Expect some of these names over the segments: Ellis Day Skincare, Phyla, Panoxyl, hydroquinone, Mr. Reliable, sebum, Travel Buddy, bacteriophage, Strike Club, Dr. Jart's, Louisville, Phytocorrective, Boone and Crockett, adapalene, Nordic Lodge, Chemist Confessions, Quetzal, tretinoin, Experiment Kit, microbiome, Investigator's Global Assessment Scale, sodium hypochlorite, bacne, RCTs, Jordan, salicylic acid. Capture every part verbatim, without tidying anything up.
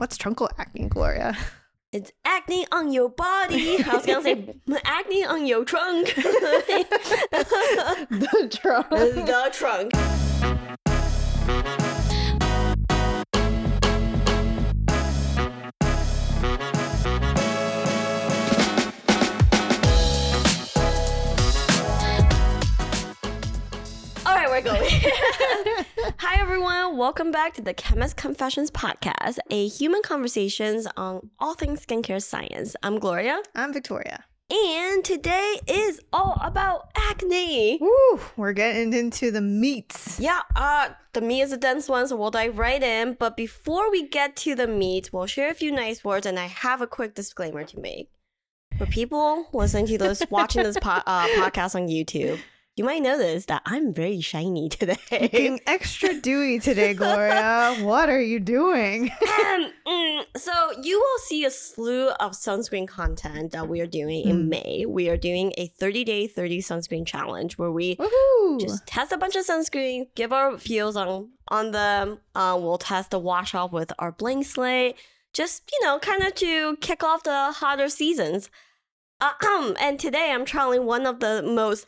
What's truncal acne, Gloria? It's acne on your body. I was going to say acne on your trunk. The trunk. The trunk. All right, we're going. Hi, everyone. Welcome back to the Chemist Confessions Podcast, a human conversations on all things skincare science. I'm Gloria. I'm Victoria. And today is all about acne. Woo, we're getting into the meat. Yeah, uh, the meat is a dense one, so we'll dive right in. But before we get to the meat, we'll share a few nice words, and I have a quick disclaimer to make. For people listening to this, watching this po- uh, podcast on YouTube, you might notice that I'm very shiny today. Looking extra dewy today, Gloria. What are you doing? um, mm, so you will see a slew of sunscreen content that we are doing mm. in May. We are doing a thirty-day, thirty sunscreen challenge where we Woo-hoo. just test a bunch of sunscreen, give our feels on, on them. Uh, we'll test the wash off with our Blank Slate, just, you know, kind of to kick off the hotter seasons. Uh, and today I'm trialing one of the most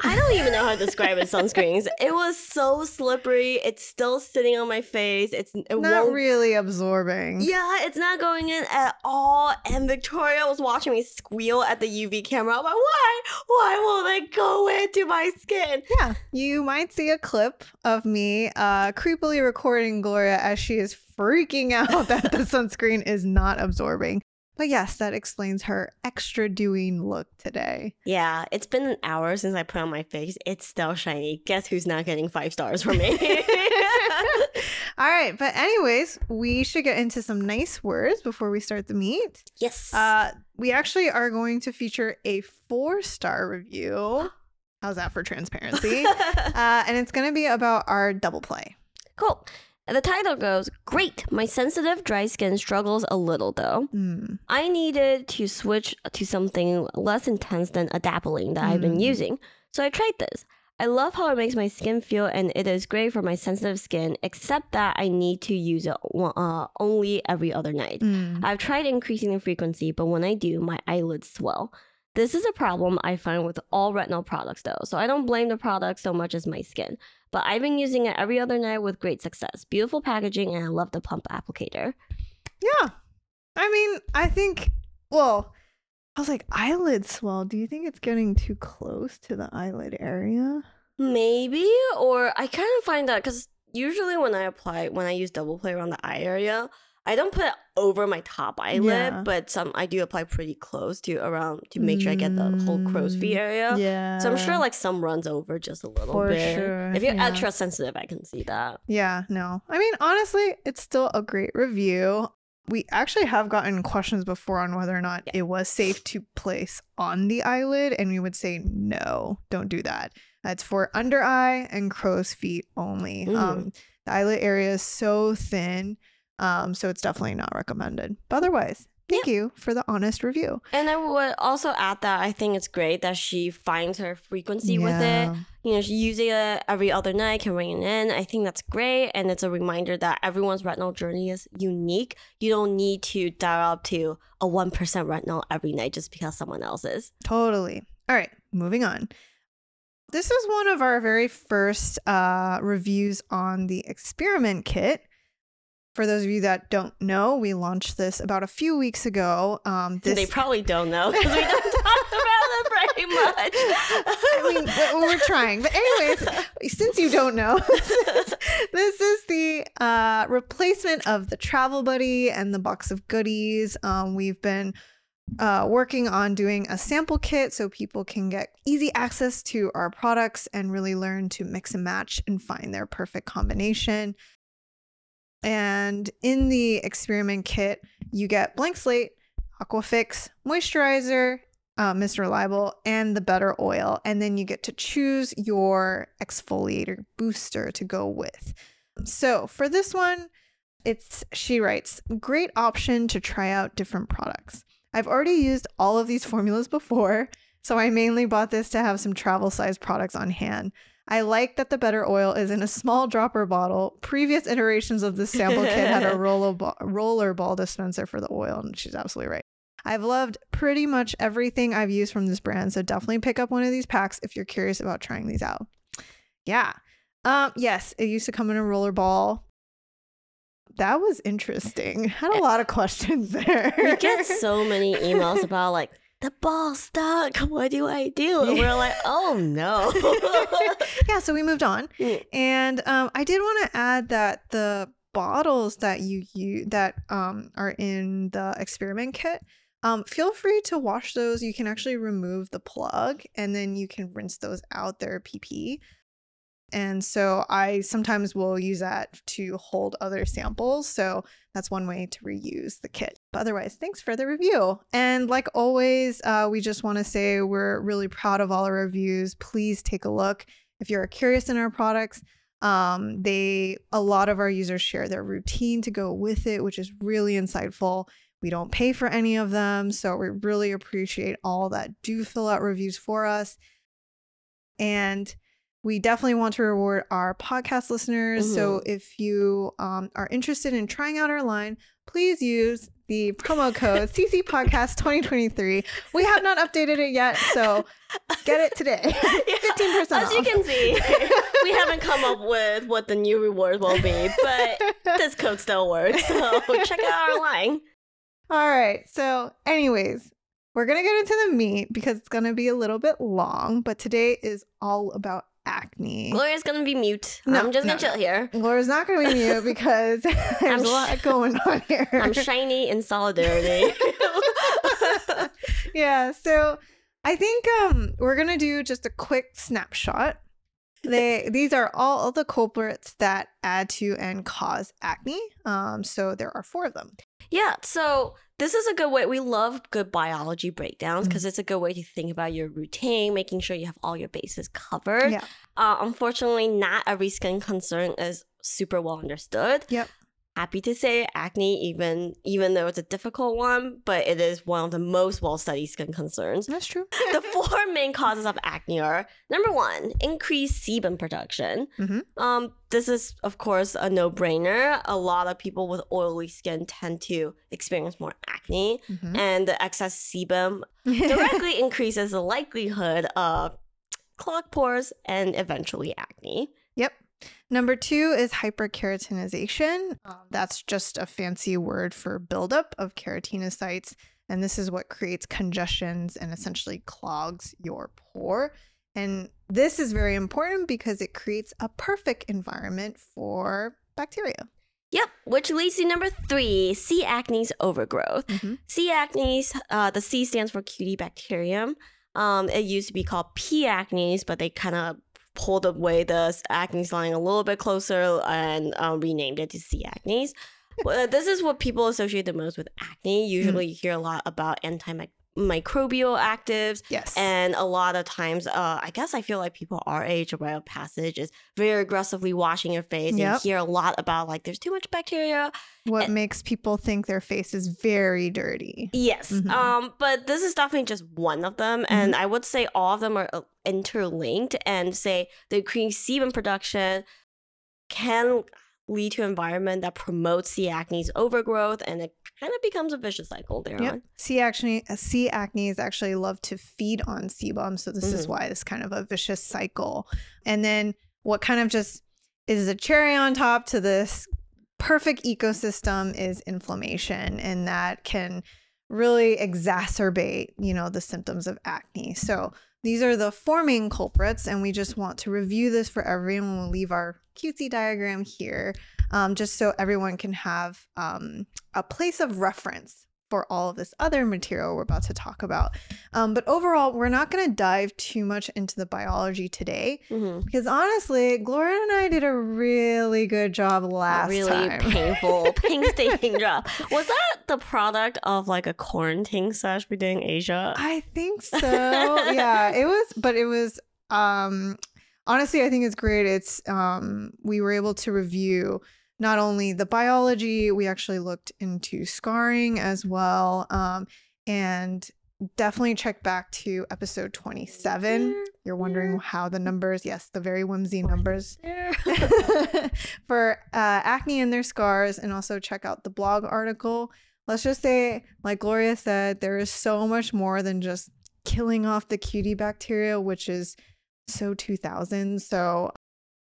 I don't even know how to describe it. Sunscreens. It was so slippery. It's still sitting on my face. It's it not really absorbing. Yeah, it's not going in at all. And Victoria was watching me squeal at the U V camera. I'm like, why? Why won't it go into my skin? Yeah, you might see a clip of me uh, creepily recording Gloria as she is freaking out that the sunscreen is not absorbing. But yes, that explains her extra dewy look today. Yeah, it's been an hour since I put on my face. It's still shiny. Guess who's not getting five stars from me? All right. But anyways, we should get into some nice words before we start the meat. Yes. Uh, we actually are going to feature a four-star review. How's that for transparency? uh, and it's going to be about our double play. Cool. The title goes, great, my sensitive dry skin struggles a little though. Mm. I needed to switch to something less intense than adapalene that mm. I've been using. So I tried this. I love how it makes my skin feel and it is great for my sensitive skin, except that I need to use it uh, only every other night. Mm. I've tried increasing the frequency, but when I do, my eyelids swell. This is a problem I find with all retinol products though, so I don't blame the product so much as my skin. But I've been using it every other night with great success. Beautiful packaging, and I love the pump applicator. Yeah. I mean, I think, well, I was like, eyelid swell. Do you think it's getting too close to the eyelid area? Maybe, or I kind of find that because usually when I apply, when I use double play around the eye area, I don't put it over my top eyelid, yeah. but some I do apply pretty close to around to make sure I get the whole crow's feet area. Yeah. So I'm sure like some runs over just a little For bit. Sure. If you're yeah. extra sensitive, I can see that. Yeah, no. I mean, honestly, it's still a great review. We actually have gotten questions before on whether or not yeah. it was safe to place on the eyelid, and we would say, no, don't do that. It's for under eye and crow's feet only. Mm. Um, the eyelid area is so thin. Um, so it's definitely not recommended. But otherwise, thank yeah. you for the honest review. And I would also add that I think it's great that she finds her frequency yeah. with it. You know, she uses it every other night, can ring it in. I think that's great. And it's a reminder that everyone's retinol journey is unique. You don't need to dial up to a one percent retinol every night just because someone else is. Totally. All right, moving on. This is one of our very first uh, reviews on the Experiment Kit. For those of you that don't know, we launched this about a few weeks ago. Um, this... They probably don't know because we don't talk about it very much. I mean, we're trying. But anyways, since you don't know, this is the uh, replacement of the Travel Buddy and the Box of Goodies. Um, we've been uh, working on doing a sample kit so people can get easy access to our products and really learn to mix and match and find their perfect combination. And in the experiment kit, you get Blank Slate, Aquafix, moisturizer, uh, Mister Reliable, and the better oil. And then you get to choose your exfoliator booster to go with. So for this one, it's she writes, great option to try out different products. I've already used all of these formulas before, so I mainly bought this to have some travel size products on hand. I like that the better oil is in a small dropper bottle. Previous iterations of this sample kit had a roller ball, roller ball dispenser for the oil, and she's absolutely right. I've loved pretty much everything I've used from this brand, so definitely pick up one of these packs if you're curious about trying these out. Yeah. Um, yes, it used to come in a roller ball. That was interesting. Had a lot of questions there. We get so many emails about like, the ball's stuck. What do I do? And we're like, oh, no. Yeah, so we moved on. Mm. And um, I did want to add that the bottles that you use that um, are in the experiment kit, um, feel free to wash those. You can actually remove the plug and then you can rinse those out. They're P P. And so I sometimes will use that to hold other samples. So that's one way to reuse the kit. But otherwise, thanks for the review. And like always, uh, we just want to say we're really proud of all our reviews. Please take a look if you're curious in our products. Um, they a lot of our users share their routine to go with it, which is really insightful. We don't pay for any of them. So we really appreciate all that do fill out reviews for us. And we definitely want to reward our podcast listeners. Mm-hmm. So if you um, are interested in trying out our line, please use the promo code C C Podcast twenty twenty-three. We have not updated it yet, so get it today. Yeah. fifteen percent off. As you can see, we haven't come up with what the new reward will be, but this code still works. So check out our line. All right. So anyways, we're going to get into the meat because it's going to be a little bit long, but today is all about acne. Gloria's gonna be mute. No, I'm just no, gonna chill no. here. Gloria's not gonna be mute because there's I'm sh- a lot going on here. I'm shiny in solidarity. Yeah, so I think um we're gonna do just a quick snapshot. They these are all the culprits that add to and cause acne. Um, so there are four of them. Yeah, so this is a good way. We love good biology breakdowns because mm-hmm. it's a good way to think about your routine, making sure you have all your bases covered. Yeah. Uh, unfortunately, not every skin concern is super well understood. Yep. Happy to say acne, even even though it's a difficult one, but it is one of the most well-studied skin concerns. That's true. The four main causes of acne are, number one, increased sebum production. Mm-hmm. Um, this is, of course, a no-brainer. A lot of people with oily skin tend to experience more acne, mm-hmm. and the excess sebum directly increases the likelihood of clogged pores and eventually acne. Yep. Number two is hyperkeratinization. Um, that's just a fancy word for buildup of keratinocytes. And this is what creates congestions and essentially clogs your pore. And this is very important because it creates a perfect environment for bacteria. Yep, which leads to number three, C. acnes overgrowth. Mm-hmm. C. acnes, uh, the C stands for Cutibacterium. Um, it used to be called P. acnes, but they kind of pulled away the acnes line a little bit closer and uh, renamed it to C. acnes. Well, this is what people associate the most with acne. Usually mm-hmm. you hear a lot about antimicrobial actives. Yes. And a lot of times, uh, I guess I feel like people our age, a rite of passage, is very aggressively washing your face. Yep. And you hear a lot about like there's too much bacteria. What and- makes people think their face is very dirty. Yes. Mm-hmm. Um, but this is definitely just one of them. Mm-hmm. And I would say all of them are uh, interlinked, and say the increased sebum production can lead to an environment that promotes C. acnes overgrowth, and it kind of becomes a vicious cycle there. Yep. C. acnes, C. acnes actually love to feed on sebum, so this mm-hmm. is why it's kind of a vicious cycle. And then what kind of just is a cherry on top to this perfect ecosystem is inflammation, and that can really exacerbate, you know, the symptoms of acne. So these are the four main culprits, and we just want to review this for everyone. We'll leave our cutesy diagram here, um, just so everyone can have um, a place of reference for all of this other material we're about to talk about. Um, but overall, we're not going to dive too much into the biology today, mm-hmm. because honestly, Gloria and I did a really good job last really time. Really painful, painstaking job. Was that the product of like a quarantine sesh we did in Asia? I think so. Yeah, it was, but it was, um, honestly, I think it's great. It's, um, we were able to review not only the biology, we actually looked into scarring as well. Um, and definitely check back to episode twenty-seven. You're wondering yeah. how the numbers, yes, the very whimsy numbers yeah. for uh, acne and their scars, and also check out the blog article. Let's just say, like Gloria said, there is so much more than just killing off the cutie bacteria, which is so two thousand. So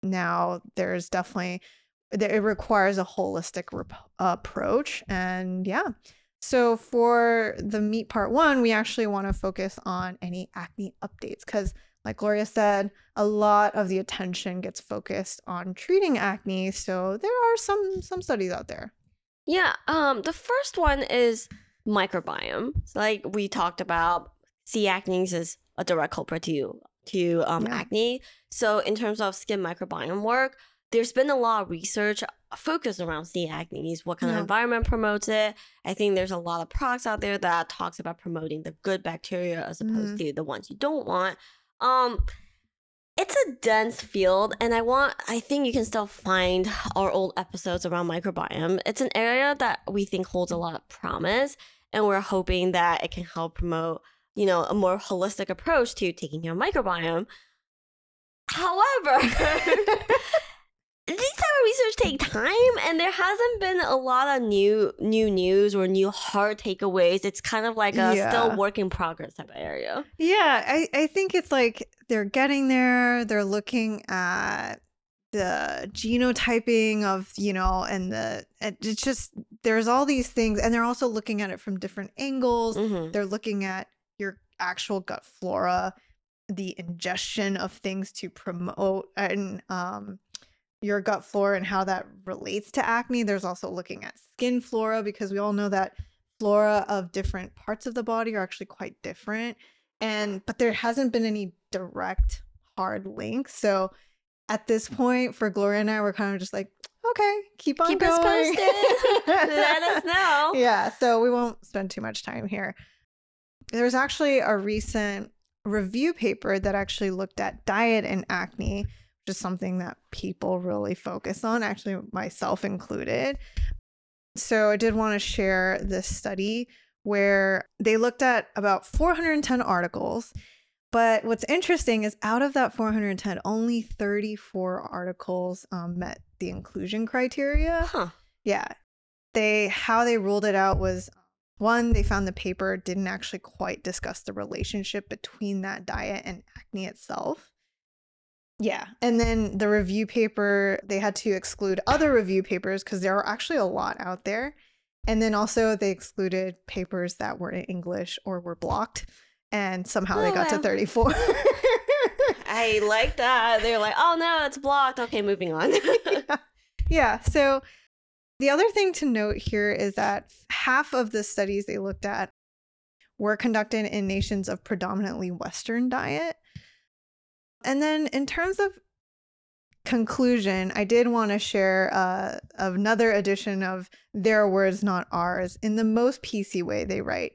now there's definitely, it requires a holistic rep- approach. And yeah. So for the meat part one, we actually want to focus on any acne updates because, like Gloria said, a lot of the attention gets focused on treating acne. So there are some some studies out there. Yeah. Um. The first one is microbiome. So like we talked about, C. acnes is a direct culprit to to um yeah. acne. So in terms of skin microbiome work, there's been a lot of research focused around C. acnes, what kind yeah. of environment promotes it. I think there's a lot of products out there that talks about promoting the good bacteria as opposed mm-hmm. to the ones you don't want. Um, it's a dense field, and I want, I think you can still find our old episodes around microbiome. It's an area that we think holds a lot of promise, and we're hoping that it can help promote, you know, a more holistic approach to taking your microbiome. However... These type of research take time, and there hasn't been a lot of new new news or new hard takeaways. It's kind of like a yeah. still work in progress type of area. Yeah, I, I think it's like they're getting there. They're looking at the genotyping of, you know, and the it's just there's all these things. And they're also looking at it from different angles. Mm-hmm. They're looking at your actual gut flora, the ingestion of things to promote and um. your gut flora and how that relates to acne. There's also looking at skin flora because we all know that flora of different parts of the body are actually quite different. And but there hasn't been any direct hard links. So at this point for Gloria and I, we're kind of just like, okay, keep on keep going. Keep us posted. Let us know. Yeah, so we won't spend too much time here. There's actually a recent review paper that actually looked at diet and acne, just something that people really focus on, actually myself included. So I did want to share this study where they looked at about four hundred ten articles. But what's interesting is out of that four hundred ten, only thirty-four articles um, met the inclusion criteria. Huh. Yeah. They how they ruled it out was, one, they found the paper didn't actually quite discuss the relationship between that diet and acne itself. Yeah. And then the review paper, they had to exclude other review papers because there are actually a lot out there. And then also they excluded papers that were in English or were blocked. And somehow oh, they got wow. to thirty-four. I like that. They're like, oh, no, it's blocked. Okay, moving on. yeah. yeah. So the other thing to note here is that half of the studies they looked at were conducted in nations of predominantly Western diet. And then in terms of conclusion, I did want to share uh, another edition of their words, not ours. In the most P C way, they write,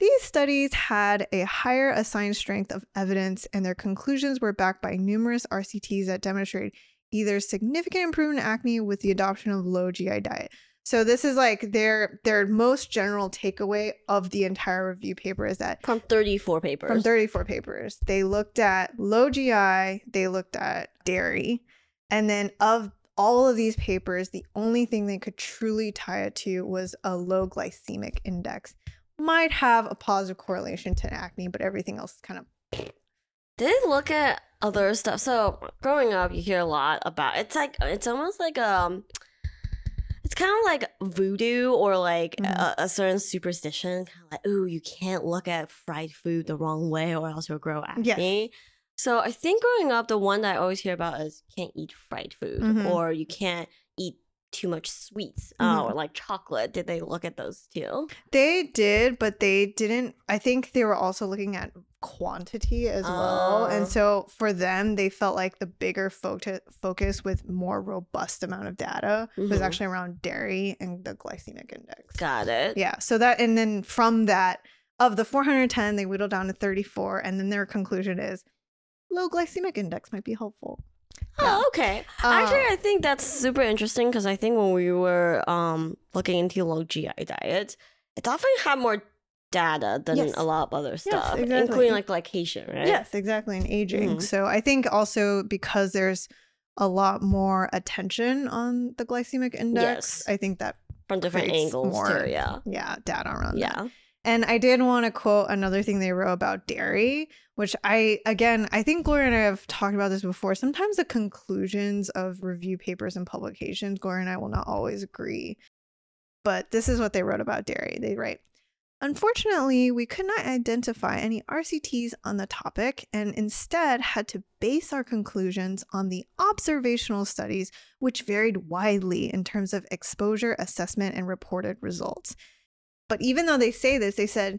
these studies had a higher assigned strength of evidence, and their conclusions were backed by numerous R C Ts that demonstrated either significant improvement in acne with the adoption of low G I diet. So this is like their their most general takeaway of the entire review paper is that from thirty-four papers. From thirty-four papers. They looked at low G I, they looked at dairy. And then of all of these papers, the only thing they could truly tie it to was a low glycemic index. Might have a positive correlation to acne, but everything else is kind of... Did they look at other stuff? So growing up, you hear a lot about... It's like, it's almost like... um. It's kind of like voodoo or like mm-hmm. a, a certain superstition, kind of like, ooh, you can't look at fried food the wrong way or else you'll grow acne. Yes. So I think growing up, the one that I always hear about is can't eat fried food mm-hmm. or you can't eat too much sweets mm-hmm. uh, or like chocolate. Did they look at those too? They did, but they didn't. I think they were also looking at quantity as oh. well. And so for them, they felt like the bigger fo- focus with more robust amount of data mm-hmm. was actually around dairy and the glycemic index. Got it. Yeah. So that, and then from that, of the four hundred ten, they whittled down to thirty-four. And then their conclusion is low glycemic index might be helpful. Yeah. Oh, okay. Uh, Actually, I think that's super interesting because I think when we were um looking into low G I diets, it often had more data than yes. a lot of other stuff, yes, exactly. including like glycation, right? Yes, exactly, and aging. Mm-hmm. So I think also because there's a lot more attention on the glycemic index, yes. I think that from different angles, more, too, yeah, yeah, data around yeah. that. And I did want to quote another thing they wrote about dairy, which I, again, I think Gloria and I have talked about this before. Sometimes the conclusions of review papers and publications, Gloria and I will not always agree. But this is what they wrote about dairy. They write, unfortunately, we could not identify any R C Ts on the topic and instead had to base our conclusions on the observational studies, which varied widely in terms of exposure, assessment, and reported results. But even though they say this, they said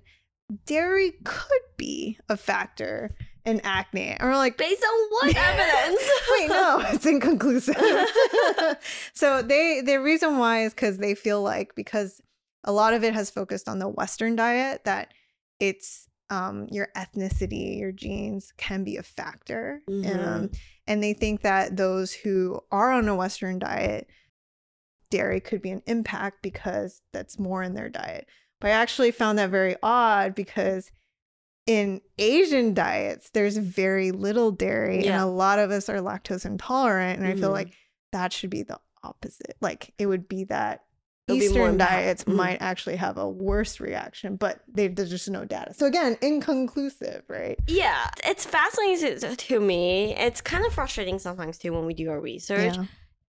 dairy could be a factor in acne. And we're like, based on what evidence? Wait, no, it's inconclusive. So they, the reason why is because they feel like, because a lot of it has focused on the Western diet, that it's um, your ethnicity, your genes can be a factor. Mm-hmm. Um, and they think that those who are on a Western diet, dairy could be an impact because that's more in their diet. But I actually found that very odd because in Asian diets, there's very little dairy yeah. and a lot of us are lactose intolerant. And mm-hmm. I feel like that should be the opposite. Like it would be that It'll Eastern be diets mm-hmm. might actually have a worse reaction, but they, there's just no data. So again, inconclusive, right? Yeah. It's fascinating to, to me. It's kind of frustrating sometimes too when we do our research. Yeah.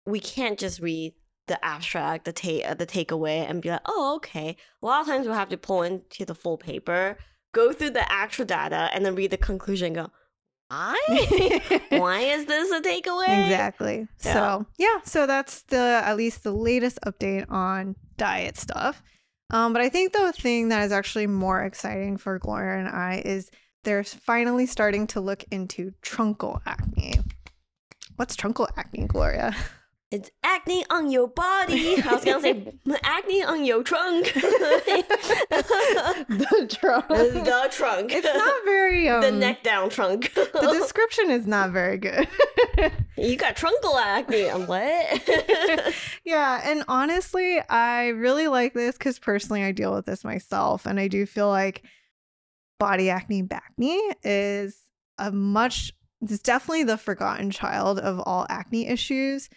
We can't just read the abstract, the take, uh, the takeaway, and be like, oh, okay. A lot of times we'll have to pull into the full paper, go through the actual data, and then read the conclusion and go, why? Why is this a takeaway? Exactly. Yeah. So, yeah. So that's the at least the latest update on diet stuff. Um, but I think the thing that is actually more exciting for Gloria and I is they're finally starting to look into truncal acne. What's truncal acne, Gloria? It's acne on your body. I was going to say acne on your trunk. The trunk. The trunk. It's not very... Um, the neck down trunk. The description is not very good. You got trunkal acne. I'm what? Yeah, and honestly, I really like this because personally I deal with this myself. And I do feel like body acne, bacne is a much... It's definitely the forgotten child of all acne issues.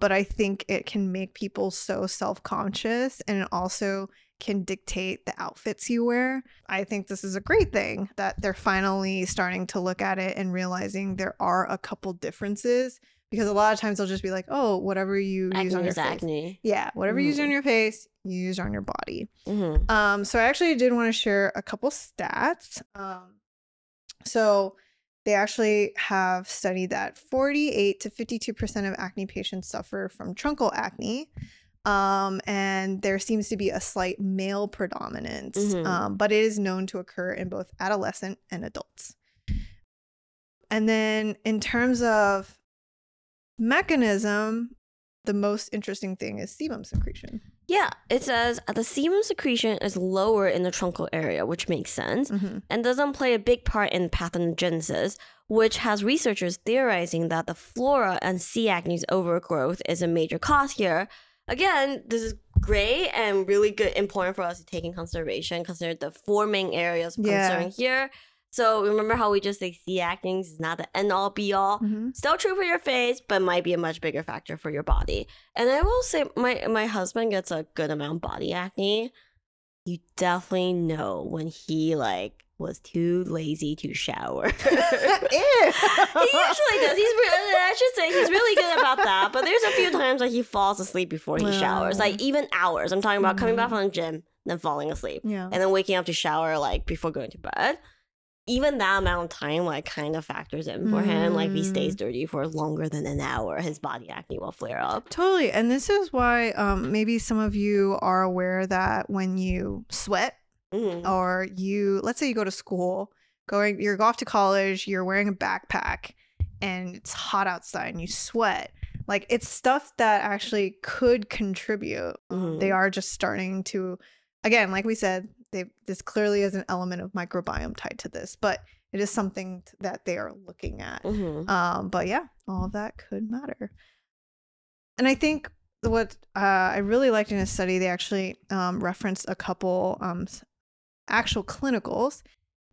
But I think it can make people so self-conscious, and it also can dictate the outfits you wear. I think this is a great thing that they're finally starting to look at it and realizing there are a couple differences, because a lot of times they'll just be like, oh, whatever you acne use on your face. Acne. Yeah, whatever mm-hmm. you use on your face, you use on your body. Mm-hmm. Um, so I actually did want to share a couple stats. Um, so... They actually have studied that forty-eight to fifty-two percent of acne patients suffer from truncal acne. Um, and there seems to be a slight male predominance, mm-hmm. um, but it is known to occur in both adolescent and adults. And then in terms of mechanism, the most interesting thing is sebum secretion. Yeah, it says the sebum secretion is lower in the truncal area, which makes sense, mm-hmm. and doesn't play a big part in pathogenesis, which has researchers theorizing that the flora and C. acnes overgrowth is a major cause here. Again, this is great and really good, important for us to take in consideration, consider the four main areas of yeah. concern here. So remember how we just say C. acnes is not the end-all, be-all. Mm-hmm. Still true for your face, but might be a much bigger factor for your body. And I will say my, my husband gets a good amount of body acne. You definitely know when he, like, was too lazy to shower. He usually does. He's really, I should say he's really good about that. But there's a few times like he falls asleep before he wow. showers. Like, even hours. I'm talking about mm-hmm. coming back from the gym, then falling asleep. Yeah. And then waking up to shower, like, before going to bed. Even that amount of time, like, kind of factors in for mm. him. Like, if he stays dirty for longer than an hour, his body acne will flare up. Totally. And this is why um, maybe some of you are aware that when you sweat mm-hmm. or you, let's say you go to school, going, you're off to college, you're wearing a backpack and it's hot outside and you sweat. Like, it's stuff that actually could contribute. Mm-hmm. They are just starting to, again, like we said, They, this clearly is an element of microbiome tied to this, but it is something t- that they are looking at. Mm-hmm. Um, but yeah, all of that could matter. And I think what uh, I really liked in a study, they actually um, referenced a couple um, actual clinicals,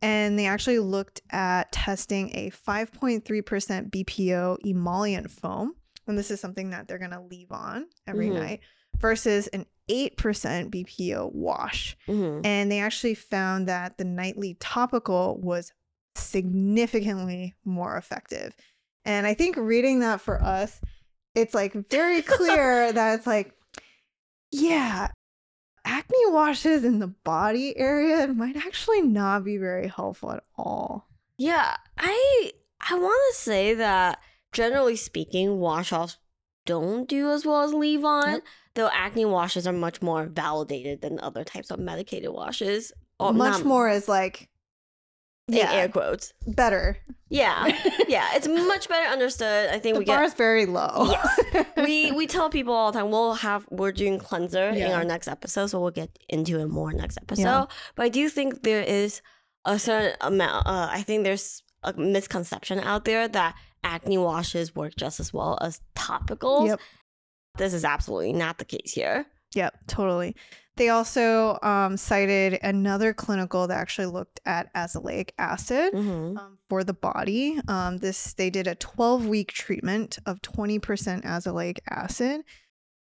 and they actually looked at testing a five point three percent B P O emollient foam, and this is something that they're going to leave on every mm-hmm. night, versus an eight percent B P O wash. Mm-hmm. And they actually found that the nightly topical was significantly more effective. And I think reading that for us, it's like very clear that it's like, yeah, acne washes in the body area might actually not be very helpful at all. Yeah, I I want to say that generally speaking, wash-offs don't do as well as leave-on, yep. though acne washes are much more validated than other types of medicated washes. Or much not, more is like, yeah, air quotes. Better. Yeah, yeah, it's much better understood. I think the we bar get, is very low. Yes, we we tell people all the time. We'll have we're doing cleanser yeah. in our next episode, so we'll get into it more next episode. Yeah. But I do think there is a certain amount. Uh, I think there's a misconception out there that acne washes work just as well as topicals. Yep. This is absolutely not the case here. Yep, totally. They also um, cited another clinical that actually looked at azelaic acid mm-hmm. um, for the body. Um, this they did a twelve-week treatment of twenty percent azelaic acid,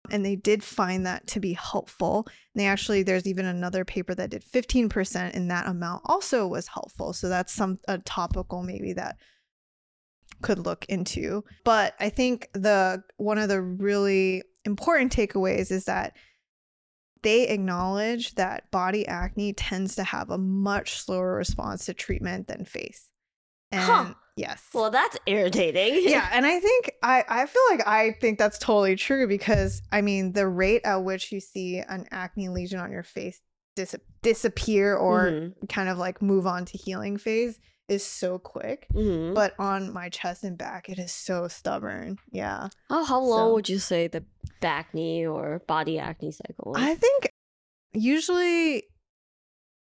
and they did find that to be helpful. And they actually, there's even another paper that did fifteen percent, and that amount also was helpful. So that's some a topical maybe that could look into. But I think the one of the really important takeaways is that they acknowledge that body acne tends to have a much slower response to treatment than face. And huh. yes. Well, that's irritating. Yeah. And I think I, I feel like I think that's totally true because, I mean, the rate at which you see an acne lesion on your face dis- disappear or mm-hmm. kind of like move on to healing phase is so quick. Mm-hmm. But on my chest and back, it is so stubborn. Yeah. Oh, how long so. would you say the acne or body acne cycle is? I think usually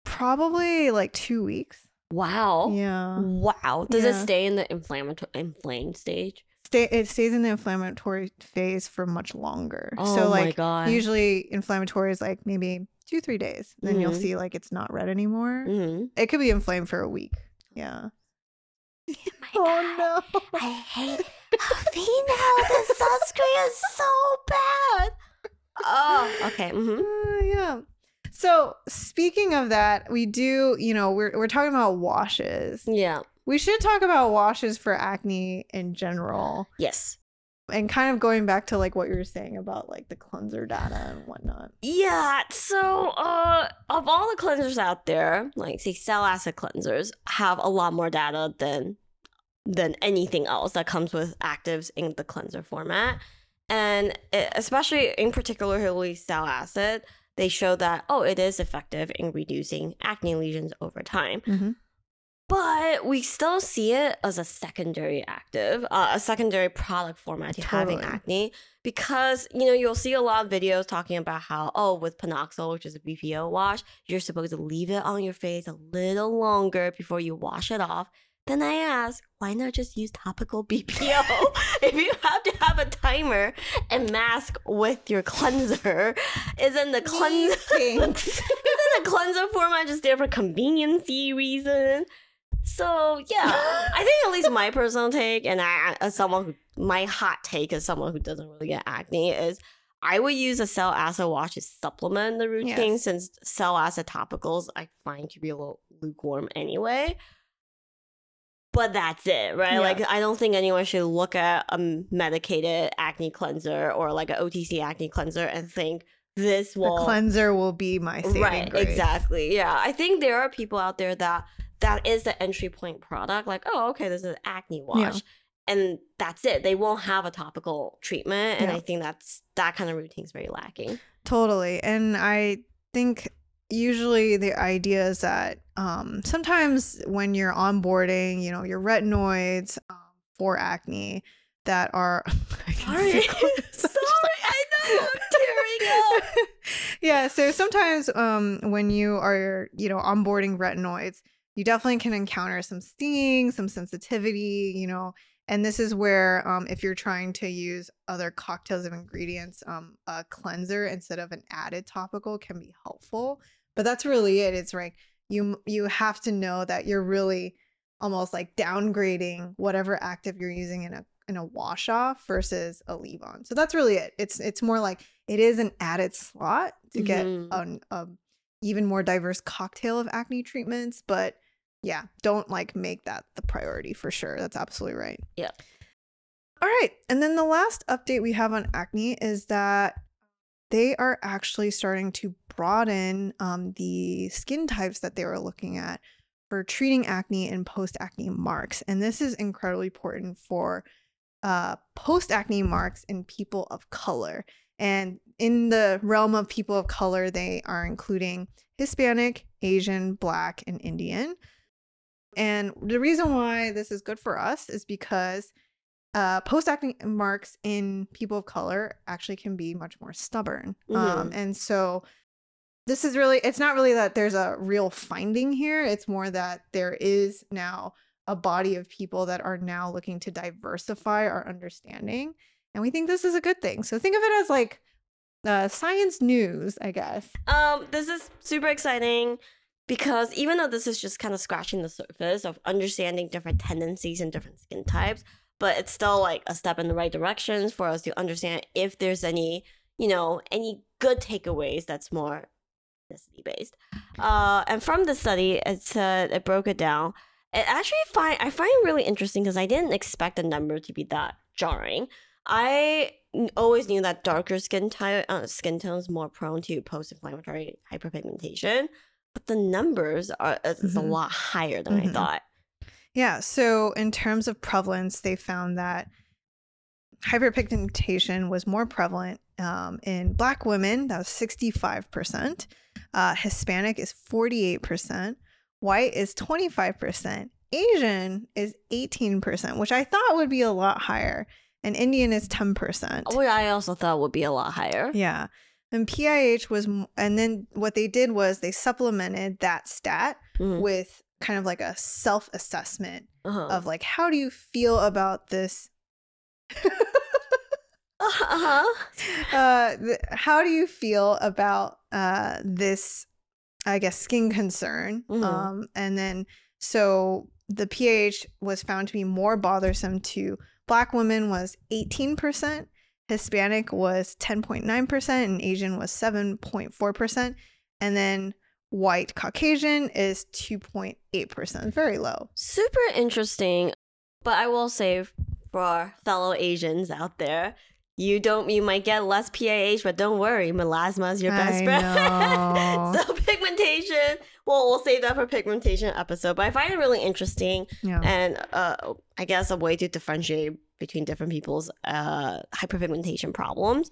probably like two weeks. Wow. Yeah. Wow. Does yeah. it stay in the inflammatory inflamed stage? Stay, it stays in the inflammatory phase for much longer. Oh, so like my God. Usually inflammatory is like maybe two, three days. Then mm-hmm. you'll see like it's not red anymore. Mm-hmm. It could be inflamed for a week. Yeah. Oh, oh no. I hate oh, Vino. The sunscreen is so bad. Oh, okay. Mm-hmm. Uh, yeah. So speaking of that, we do, you know, we're we're talking about washes. Yeah. We should talk about washes for acne in general. Yes. And kind of going back to like what you were saying about like the cleanser data and whatnot. Yeah. So uh, of all the cleansers out there, like say salicylic acid cleansers have a lot more data than than anything else that comes with actives in the cleanser format. And it, especially in particularly salicylic acid, they show that, oh, it is effective in reducing acne lesions over time. Mm-hmm. But we still see it as a secondary active, uh, a secondary product format to totally. having acne because, you know, you'll see a lot of videos talking about how, oh, with Panoxyl, which is a B P O wash, you're supposed to leave it on your face a little longer before you wash it off. Then I ask, why not just use topical B P O if you have to have a timer and mask with your cleanser? Isn't the cleanser isn't the cleanser format just there for conveniency reason? So yeah, I think at least my personal take, and I, as someone who, my hot take as someone who doesn't really get acne is, I would use a salicylic acid wash to supplement the routine yes. since salicylic acid topicals I find to be a little lukewarm anyway. But that's it, right? Yeah. Like, I don't think anyone should look at a medicated acne cleanser or like an O T C acne cleanser and think this will... The cleanser will be my saving right, grace. Exactly. Yeah. I think there are people out there that that is the entry point product. Like, oh, okay, this is an acne wash. Yeah. And that's it. They won't have a topical treatment. And yeah. I think that's that kind of routine is very lacking. Totally. And I think... Usually the idea is that um, sometimes when you're onboarding, you know, your retinoids um, for acne that are... I Sorry. Sorry, I know, I'm tearing up. Yeah, so sometimes um, when you are, you know, onboarding retinoids, you definitely can encounter some stinging, some sensitivity, you know, and this is where um, if you're trying to use other cocktails of ingredients, um, a cleanser instead of an added topical can be helpful. But that's really it. It's like you you have to know that you're really almost like downgrading whatever active you're using in a in a wash off versus a leave on. So that's really it. It's it's more like it is an added slot to get mm-hmm. a, a even more diverse cocktail of acne treatments, but yeah, don't like make that the priority for sure. That's absolutely right. Yeah. All right. And then the last update we have on acne is that they are actually starting to broaden um, the skin types that they were looking at for treating acne and post-acne marks. And this is incredibly important for uh, post-acne marks in people of color. And in the realm of people of color, they are including Hispanic, Asian, Black, and Indian. And the reason why this is good for us is because Uh, post-acne marks in people of color actually can be much more stubborn. Mm-hmm. Um, and so this is really, it's not really that there's a real finding here. It's more that there is now a body of people that are now looking to diversify our understanding. And we think this is a good thing. So think of it as like uh, science news, I guess. Um, this is super exciting. Because even though this is just kind of scratching the surface of understanding different tendencies and different skin types, but it's still like a step in the right direction for us to understand if there's any, you know, any good takeaways that's more ethnicity based. Uh, and from the study, it said it broke it down. It actually find I find it really interesting because I didn't expect the number to be that jarring. I always knew that darker skin type, uh, skin tones more prone to post-inflammatory hyperpigmentation, but the numbers are it's mm-hmm. a lot higher than mm-hmm. I thought. Yeah, so in terms of prevalence, they found that hyperpigmentation was more prevalent um, in Black women, that was sixty-five percent. Uh, Hispanic is forty-eight percent. White is twenty-five percent. Asian is eighteen percent, which I thought would be a lot higher. And Indian is ten percent. Oh, I also thought would be a lot higher. Yeah. And P I H was, and then what they did was they supplemented that stat mm-hmm. with kind of like a self-assessment uh-huh. of like, how do you feel about this? uh-huh. Uh, th- how do you feel about uh, this, I guess, skin concern? Mm-hmm. Um, and then so the P I H was found to be more bothersome to Black women was eighteen percent, Hispanic was ten point nine percent, and Asian was seven point four percent. And then White Caucasian is two point eight percent, very low. Super interesting. But I will say for our fellow Asians out there, you don't you might get less P I H, but don't worry, melasma is your best I friend. So pigmentation, well, we'll save that for pigmentation episode. But I find it really interesting, yeah. and uh, I guess a way to differentiate between different people's uh, hyperpigmentation problems.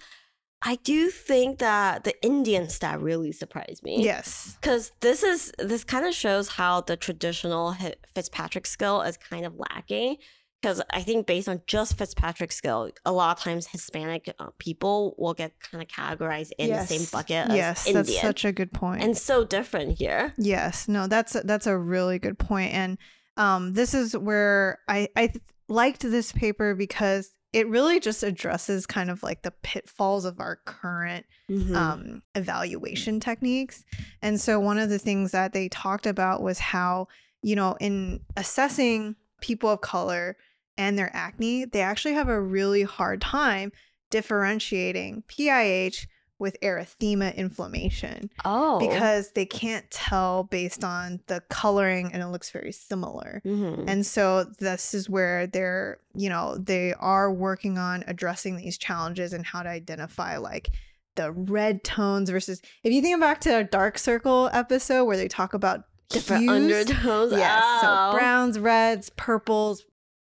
I do think that the Indian stat really surprised me. Yes. Because this is this kind of shows how the traditional Fitzpatrick scale is kind of lacking. Because I think based on just Fitzpatrick scale, a lot of times Hispanic uh, people will get kind of categorized in yes. the same bucket as yes, Indian. Yes, that's such a good point. And so different here. Yes. No, that's a, that's a really good point. And um, this is where I, I th- liked this paper because it really just addresses kind of like the pitfalls of our current mm-hmm. um, evaluation techniques. And so one of the things that they talked about was how, you know, in assessing people of color and their acne, they actually have a really hard time differentiating P I H with erythema inflammation. Oh. Because they can't tell based on the coloring and it looks very similar. Mm-hmm. And so this is where they're, you know, they are working on addressing these challenges and how to identify like the red tones versus, if you think back to our dark circle episode where they talk about different hues, undertones. Yes. Oh. So browns, reds, purples,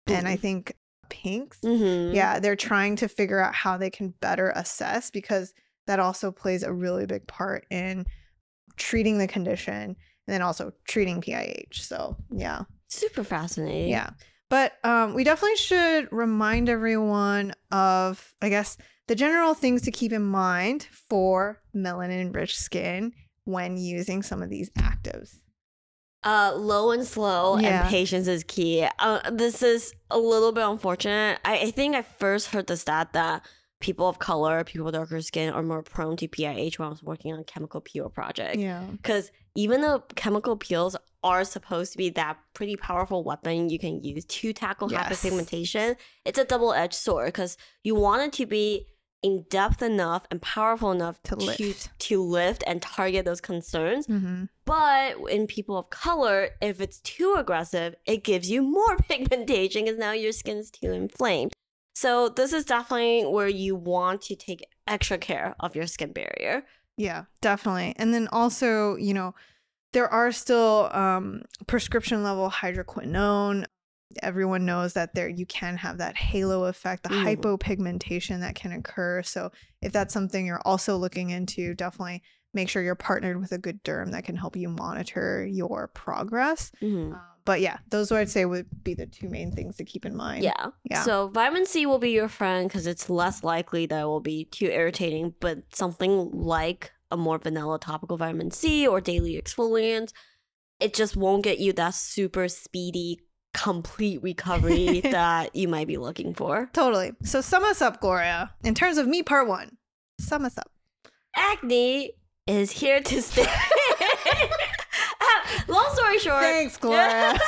mm-hmm. and I think pinks. Mm-hmm. Yeah. They're trying to figure out how they can better assess because that also plays a really big part in treating the condition and then also treating P I H. So, yeah. Super fascinating. Yeah. But um, we definitely should remind everyone of, I guess, the general things to keep in mind for melanin-rich skin when using some of these actives. Uh, low and slow yeah. and patience is key. Uh, this is a little bit unfortunate. I, I think I first heard the stat that people of color, people with darker skin are more prone to P I H when I was working on a chemical peel project. Yeah. Because even though chemical peels are supposed to be that pretty powerful weapon you can use to tackle yes. hyperpigmentation, it's a double-edged sword because you want it to be in depth enough and powerful enough to, to lift to lift and target those concerns. Mm-hmm. But in people of color, if it's too aggressive, it gives you more pigmentation because now your skin is too inflamed. So this is definitely where you want to take extra care of your skin barrier. Yeah, definitely. And then also, you know, there are still um, prescription level hydroquinone. Everyone knows that there you can have that halo effect, the mm. hypopigmentation that can occur. So if that's something you're also looking into, definitely make sure you're partnered with a good derm that can help you monitor your progress. Mm-hmm. Um, but yeah, those I'd say would be the two main things to keep in mind. Yeah. yeah. So vitamin C will be your friend because it's less likely that it will be too irritating, but something like a more vanilla topical vitamin C or daily exfoliant, it just won't get you that super speedy complete recovery that you might be looking for. Totally. So sum us up, Gloria. In terms of me, part one, sum us up. Acne is here to stay. Long story short. Thanks, Gloria.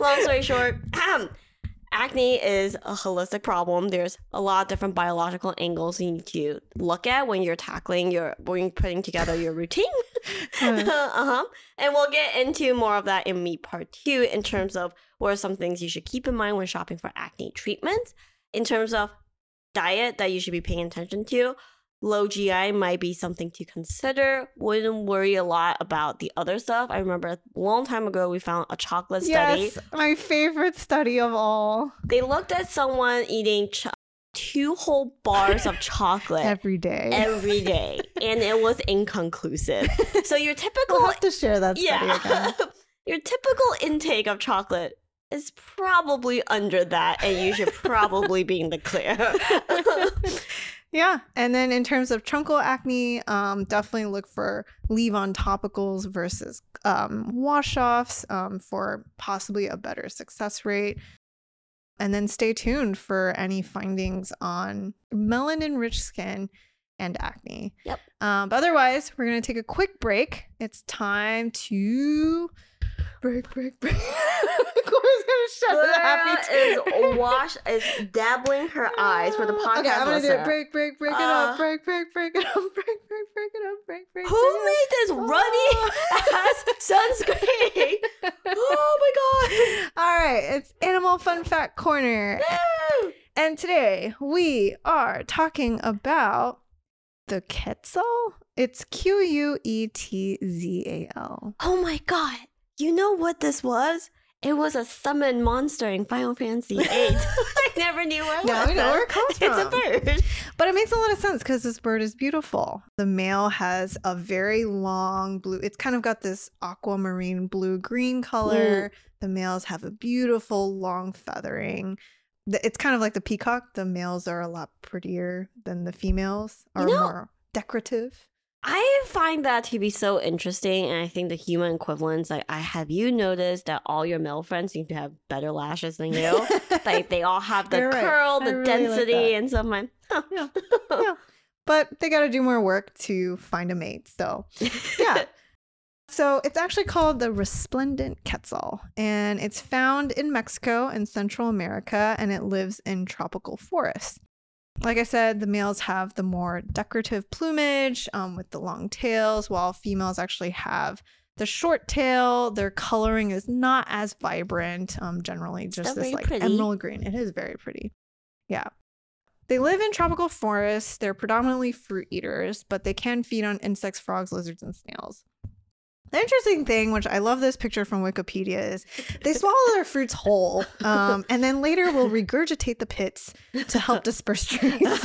Long story short. Acne is a holistic problem. There's a lot of different biological angles you need to look at when you're tackling your, when you're putting together your routine. Mm. uh-huh. And we'll get into more of that in me part two in terms of what are some things you should keep in mind when shopping for acne treatments. In terms of diet that you should be paying attention to, low G I might be something to consider. Wouldn't worry a lot about the other stuff. I remember a long time ago, we found a chocolate study. Yes, my favorite study of all. They looked at someone eating ch- two whole bars of chocolate. every day. Every day. And it was inconclusive. So your typical... We'll have to share that study yeah. again. Your typical intake of chocolate is probably under that. And you should probably be in the clear. Yeah. And then in terms of truncal acne, um, definitely look for leave-on topicals versus um, wash-offs um, for possibly a better success rate. And then stay tuned for any findings on melanin-rich skin and acne. Yep. Um, but otherwise, we're going to take a quick break. It's time to... Break, break, break. Gloria's gonna shut Gloria the happy tear. is wash is dabbling her eyes for the podcast. Okay, I'm gonna do it. Break, break, break uh, it up. Break, break, break it up. Break, break, break it up. Break, break. Who break made this up. runny oh. ass sunscreen? Oh my god! All right, it's Animal Fun Fact Corner, no! and today we are talking about the Quetzal. It's Q U E T Z A L. Oh my god! You know what this was? It was a summon monster in Final Fantasy eight. I never knew where it was. Now we know where it comes from. It's a bird. But it makes a lot of sense because this bird is beautiful. The male has a very long blue. It's kind of got this aquamarine blue-green color. Mm. The males have a beautiful long feathering. It's kind of like the peacock. The males are a lot prettier than the females. Are you know, more decorative. I find that to be so interesting, and I think the human equivalents, like, I have you noticed that all your male friends seem to have better lashes than you? Like, they all have the You're curl, right. the really density, like and so I'm like, oh. yeah. yeah. But they got to do more work to find a mate, so, yeah. So it's actually called the resplendent Quetzal, and it's found in Mexico and Central America, and it lives in tropical forests. Like I said, the males have the more decorative plumage um, with the long tails, while females actually have the short tail. Their coloring is not as vibrant, um, generally just this like pretty. emerald green. It is very pretty. Yeah. They live in tropical forests. They're predominantly fruit eaters, but they can feed on insects, frogs, lizards, and snails. The interesting thing, which I love this picture from Wikipedia, is they swallow their fruits whole um, and then later will regurgitate the pits to help disperse trees.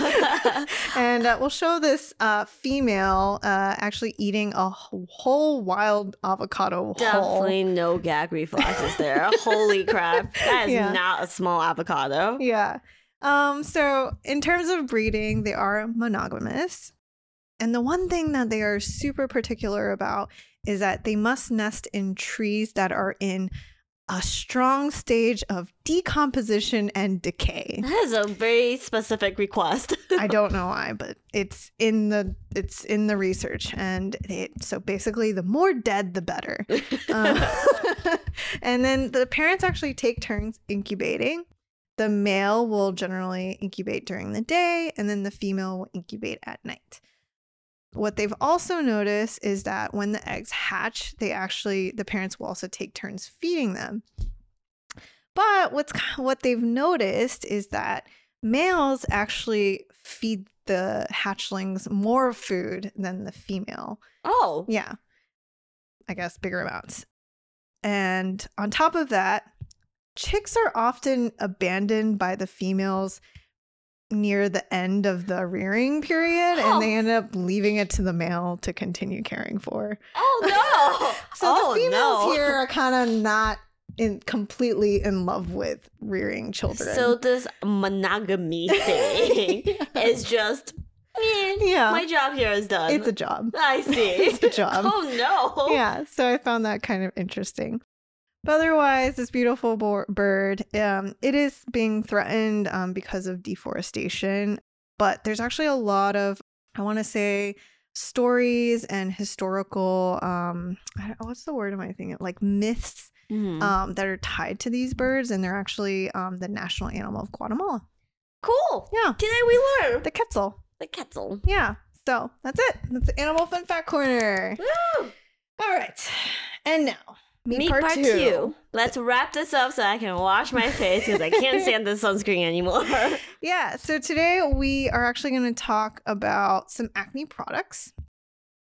And uh, we'll show this uh, female uh, actually eating a whole wild avocado. Definitely whole. No gag reflexes there. Holy crap. That is yeah. not a small avocado. Yeah. Um, so in terms of breeding, they are monogamous. And the one thing that they are super particular about is that they must nest in trees that are in a strong stage of decomposition and decay. That is a very specific request. I don't know why, but it's in the it's in the research, and it, so basically the more dead the better. Uh, and then the parents actually take turns incubating. The male will generally incubate during the day, and then the female will incubate at night. What they've also noticed is that when the eggs hatch, they actually, the parents will also take turns feeding them. But what's what they've noticed is that males actually feed the hatchlings more food than the female. Oh. Yeah. I guess bigger amounts. And on top of that, chicks are often abandoned by the females near the end of the rearing period, oh. and they end up leaving it to the male to continue caring for. Oh, no! So oh, the females no. here are kind of not in, completely in love with rearing children. So this monogamy thing yeah. is just, eh, yeah. my job here is done. It's a job. I see. It's a job. Oh, no! Yeah, so I found that kind of interesting. But otherwise, this beautiful bo- bird, um, it is being threatened um, because of deforestation. But there's actually a lot of, I want to say, stories and historical, um, I don't, what's the word am I thinking? Like myths mm-hmm. um, that are tied to these birds. And they're actually um, the national animal of Guatemala. Cool. Yeah. Today we learn. The Quetzal. The Quetzal. Yeah. So that's it. That's the Animal Fun Fact Corner. Woo! All right. And now. Meat, Meat part, part two. two. Let's wrap this up so I can wash my face because I can't stand the sunscreen anymore. Yeah. So today we are actually going to talk about some acne products.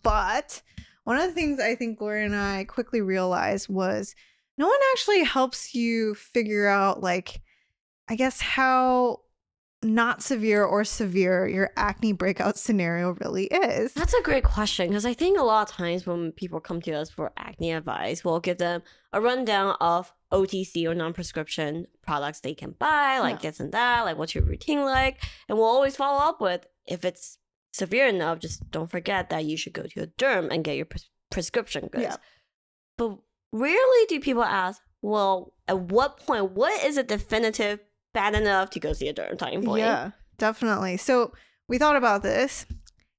But one of the things I think Gloria and I quickly realized was no one actually helps you figure out, like, I guess, how not severe or severe your acne breakout scenario really is. That's a great question, because I think a lot of times when people come to us for acne advice, we'll give them a rundown of O T C or non-prescription products they can buy, like yeah. this and that, like what's your routine like, and we'll always follow up with, if it's severe enough, just don't forget that you should go to a derm and get your pres- prescription goods. Yeah. But rarely do people ask, well, at what point, what is a definitive bad enough to go see a derm time point? Yeah, definitely. So we thought about this,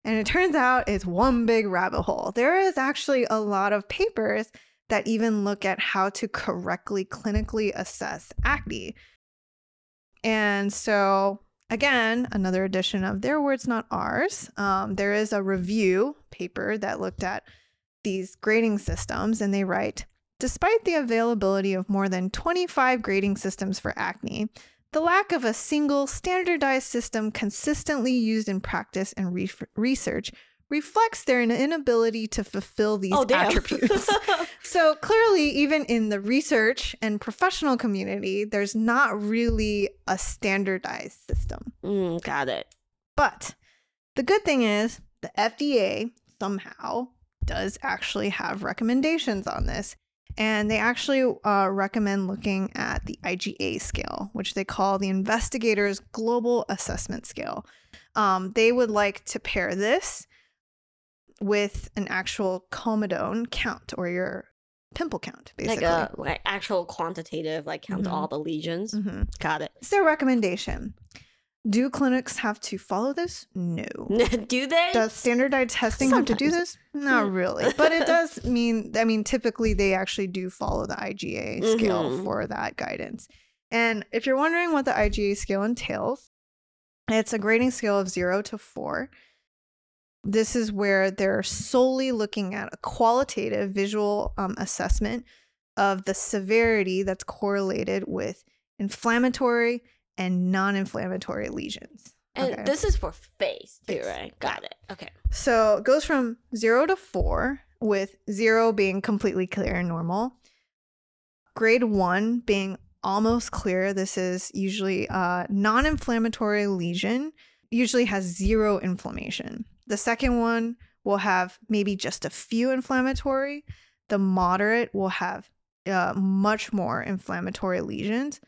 and it turns out it's one big rabbit hole. There is actually a lot of papers that even look at how to correctly clinically assess acne. And so, again, another edition of Their Words Not Ours. Um, there is a review paper that looked at these grading systems, and they write, despite the availability of more than twenty-five grading systems for acne, the lack of a single standardized system consistently used in practice and re- research reflects their inability to fulfill these oh, attributes. So clearly, even in the research and professional community, there's not really a standardized system. Mm, got it. But the good thing is the F D A somehow does actually have recommendations on this. And they actually uh, recommend looking at the I G A scale, which they call the Investigator's Global Assessment Scale. Um, they would like to pair this with an actual comedone count, or your pimple count, basically. Like a like actual quantitative, like count mm-hmm. all the lesions. Mm-hmm. Got it. It's their recommendation. Do clinics have to follow this? No. Do they? Does standardized testing Sometimes. have to do this? Not really. But it does mean, I mean, typically they actually do follow the I G A mm-hmm. scale for that guidance. And if you're wondering what the I G A scale entails, it's a grading scale of zero to four. This is where they're solely looking at a qualitative visual um, assessment of the severity that's correlated with inflammatory and non-inflammatory lesions. And okay. this is for face, too, face. Right? Got it. Okay. So it goes from zero to four, with zero being completely clear and normal. Grade one being almost clear. This is usually a non-inflammatory lesion, usually has zero inflammation. The second one will have maybe just a few inflammatory. The moderate will have uh, much more inflammatory lesions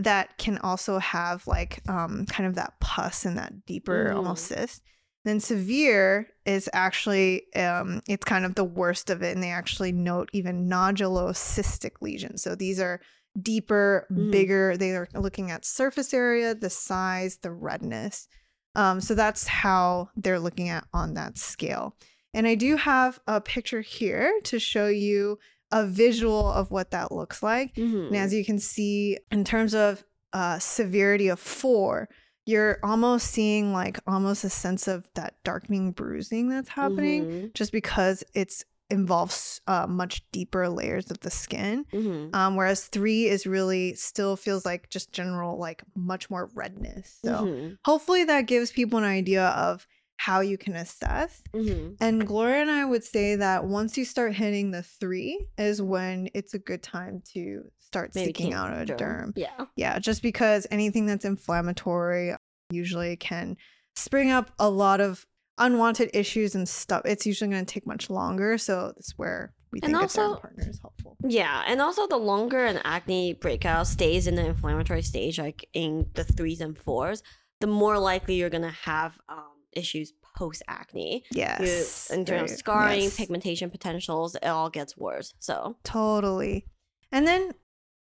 that can also have like um, kind of that pus and that deeper mm. almost cyst. Then severe is actually, um, it's kind of the worst of it. And they actually note even nodulocystic lesions. So these are deeper, mm. bigger. They are looking at surface area, the size, the redness. Um, so that's how they're looking at on that scale. And I do have a picture here to show you a visual of what that looks like. Mm-hmm. And as you can see, in terms of uh, severity of four, you're almost seeing like almost a sense of that darkening bruising that's happening, mm-hmm. just because it's involves uh, much deeper layers of the skin. Mm-hmm. Um, whereas three is really still feels like just general, like much more redness. So mm-hmm. hopefully that gives people an idea of how you can assess. Mm-hmm. And Gloria and I would say that once you start hitting the three is when it's a good time to start Maybe seeking out a derm. derm. Yeah. Yeah. Just because anything that's inflammatory usually can spring up a lot of unwanted issues and stuff. It's usually going to take much longer. So that's where we think also, a derm partner is helpful. Yeah. And also the longer an acne breakout stays in the inflammatory stage, like in the threes and fours, the more likely you're going to have, um, issues post acne, yes, in terms of scarring, yes. pigmentation potentials, it all gets worse. So totally. And then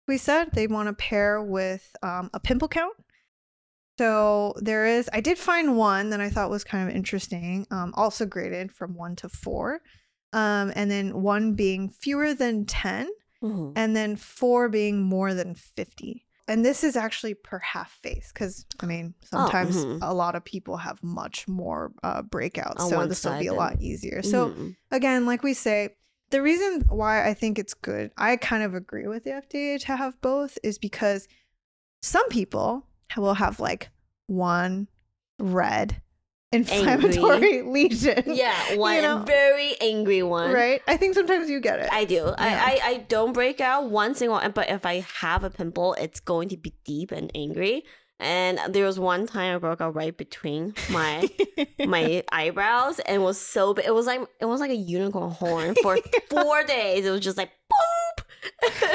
we said they want to pair with um, a pimple count. So there is, I did find one that I thought was kind of interesting, um, also graded from one to four, um, and then one being fewer than ten, mm-hmm. and then four being more than fifty. And this is actually per half face because, I mean, sometimes oh, mm-hmm. a lot of people have much more uh, breakouts. On so this will be a lot easier. Mm-hmm. So again, like we say, the reason why I think it's good, I kind of agree with the F D A to have both is because some people will have like one red inflammatory angry. lesion. Yeah, one you know? very angry one. Right? I think sometimes you get it. I do. Yeah. I, I, I don't break out one single, but if I have a pimple, it's going to be deep and angry. And there was one time I broke out right between my my eyebrows and was so big. It was like it was like a unicorn horn for yeah. four days. It was just like boop.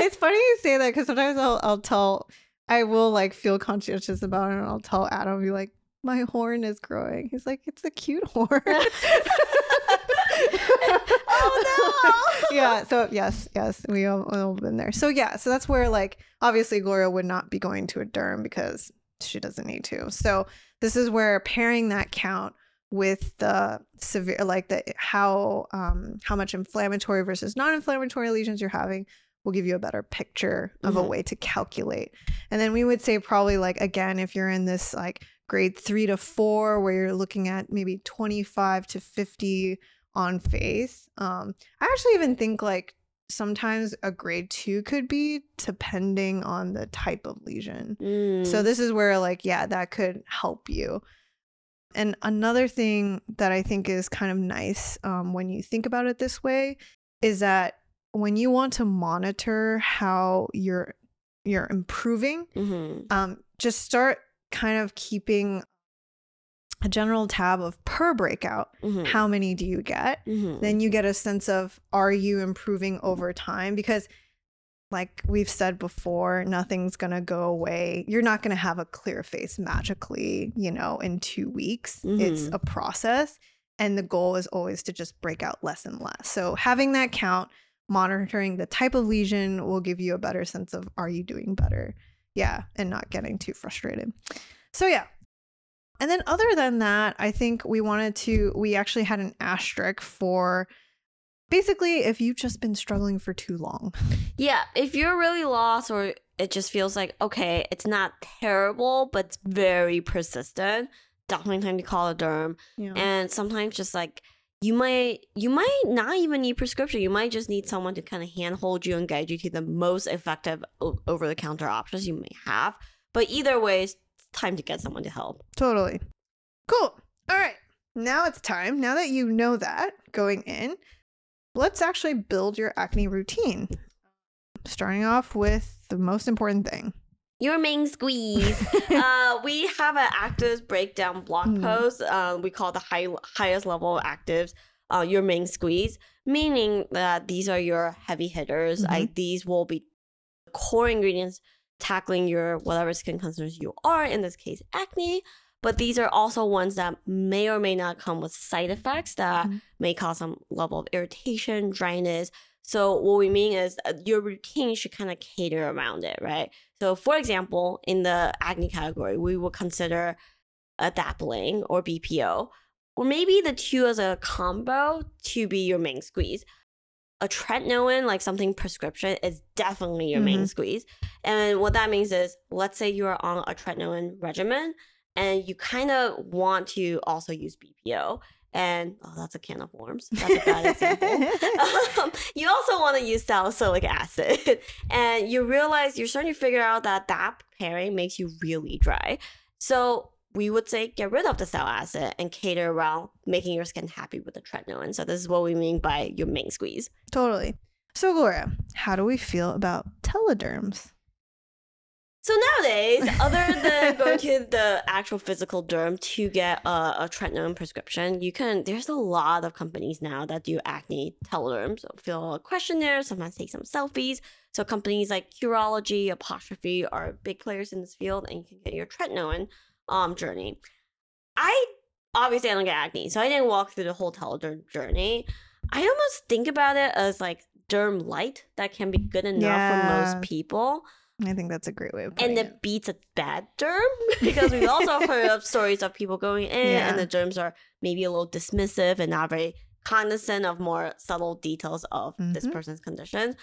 It's funny you say that because sometimes I'll I'll tell I will like feel conscientious about it and I'll tell Adam, be like, my horn is growing. He's like, it's a cute horn. Oh no. Yeah. So yes, yes, we all, all been there. So yeah, so that's where like obviously Gloria would not be going to a derm because she doesn't need to. So this is where pairing that count with the severe, like the how um how much inflammatory versus non-inflammatory lesions you're having will give you a better picture of mm-hmm. a way to calculate. And then we would say probably like again if you're in this like grade three to four, where you're looking at maybe twenty-five to fifty on face. Um, I actually even think like sometimes a grade two could be depending on the type of lesion. Mm. So this is where like, yeah, that could help you. And another thing that I think is kind of nice um, when you think about it this way is that when you want to monitor how you're, you're improving, mm-hmm. um, just start kind of keeping a general tab of per breakout, mm-hmm. how many do you get? Mm-hmm. Then you get a sense of, are you improving over time? Because like we've said before, nothing's going to go away. You're not going to have a clear face magically, you know, in two weeks. Mm-hmm. It's a process. And the goal is always to just break out less and less. So having that count, monitoring the type of lesion will give you a better sense of, are you doing better? Yeah, and not getting too frustrated. So yeah. And then other than that, I think we wanted to, we actually had an asterisk for basically if you've just been struggling for too long. Yeah, if you're really lost or it just feels like, okay, it's not terrible, but it's very persistent, definitely time to call a derm. Yeah. And sometimes just like, you might you might not even need prescription. You might just need someone to kind of handhold you and guide you to the most effective o- over-the-counter options you may have. But either way, it's time to get someone to help. Totally. Cool. All right. Now it's time. Now that you know that going in, let's actually build your acne routine. Starting off with the most important thing. Your main squeeze. uh, we have an actives breakdown blog mm. post uh, we call the high, highest level actives uh, your main squeeze, meaning that these are your heavy hitters. Mm-hmm. I, these will be core ingredients tackling your whatever skin concerns you are, in this case acne. But these are also ones that may or may not come with side effects that mm-hmm. may cause some level of irritation, dryness. So what we mean is your routine should kind of cater around it, right? So for example, in the acne category, we would consider adapalene or B P O, or maybe the two as a combo to be your main squeeze. A tretinoin, like something prescription, is definitely your mm-hmm. main squeeze. And what that means is, let's say you are on a tretinoin regimen, and you kind of want to also use B P O. And, oh, that's a can of worms. That's a bad example. Um, you also want to use salicylic acid. And you realize you're starting to figure out that that pairing makes you really dry. So we would say get rid of the salicylic acid and cater around making your skin happy with the tretinoin. So this is what we mean by your main squeeze. Totally. So, Gloria, how do we feel about telederms? So nowadays, other than going to the actual physical derm to get a, a tretinoin prescription, you can. There's a lot of companies now that do acne telederms. So fill a questionnaire, sometimes take some selfies. So companies like Curology, Apostrophe are big players in this field, and you can get your tretinoin um, journey. I obviously I don't get acne, so I didn't walk through the whole telederm journey. I almost think about it as like derm light that can be good enough yeah. for most people. I think that's a great way of putting it. And it beats a bad derm because we've also heard of stories of people going in yeah. and the derms are maybe a little dismissive and not very cognizant of more subtle details of mm-hmm. this person's condition.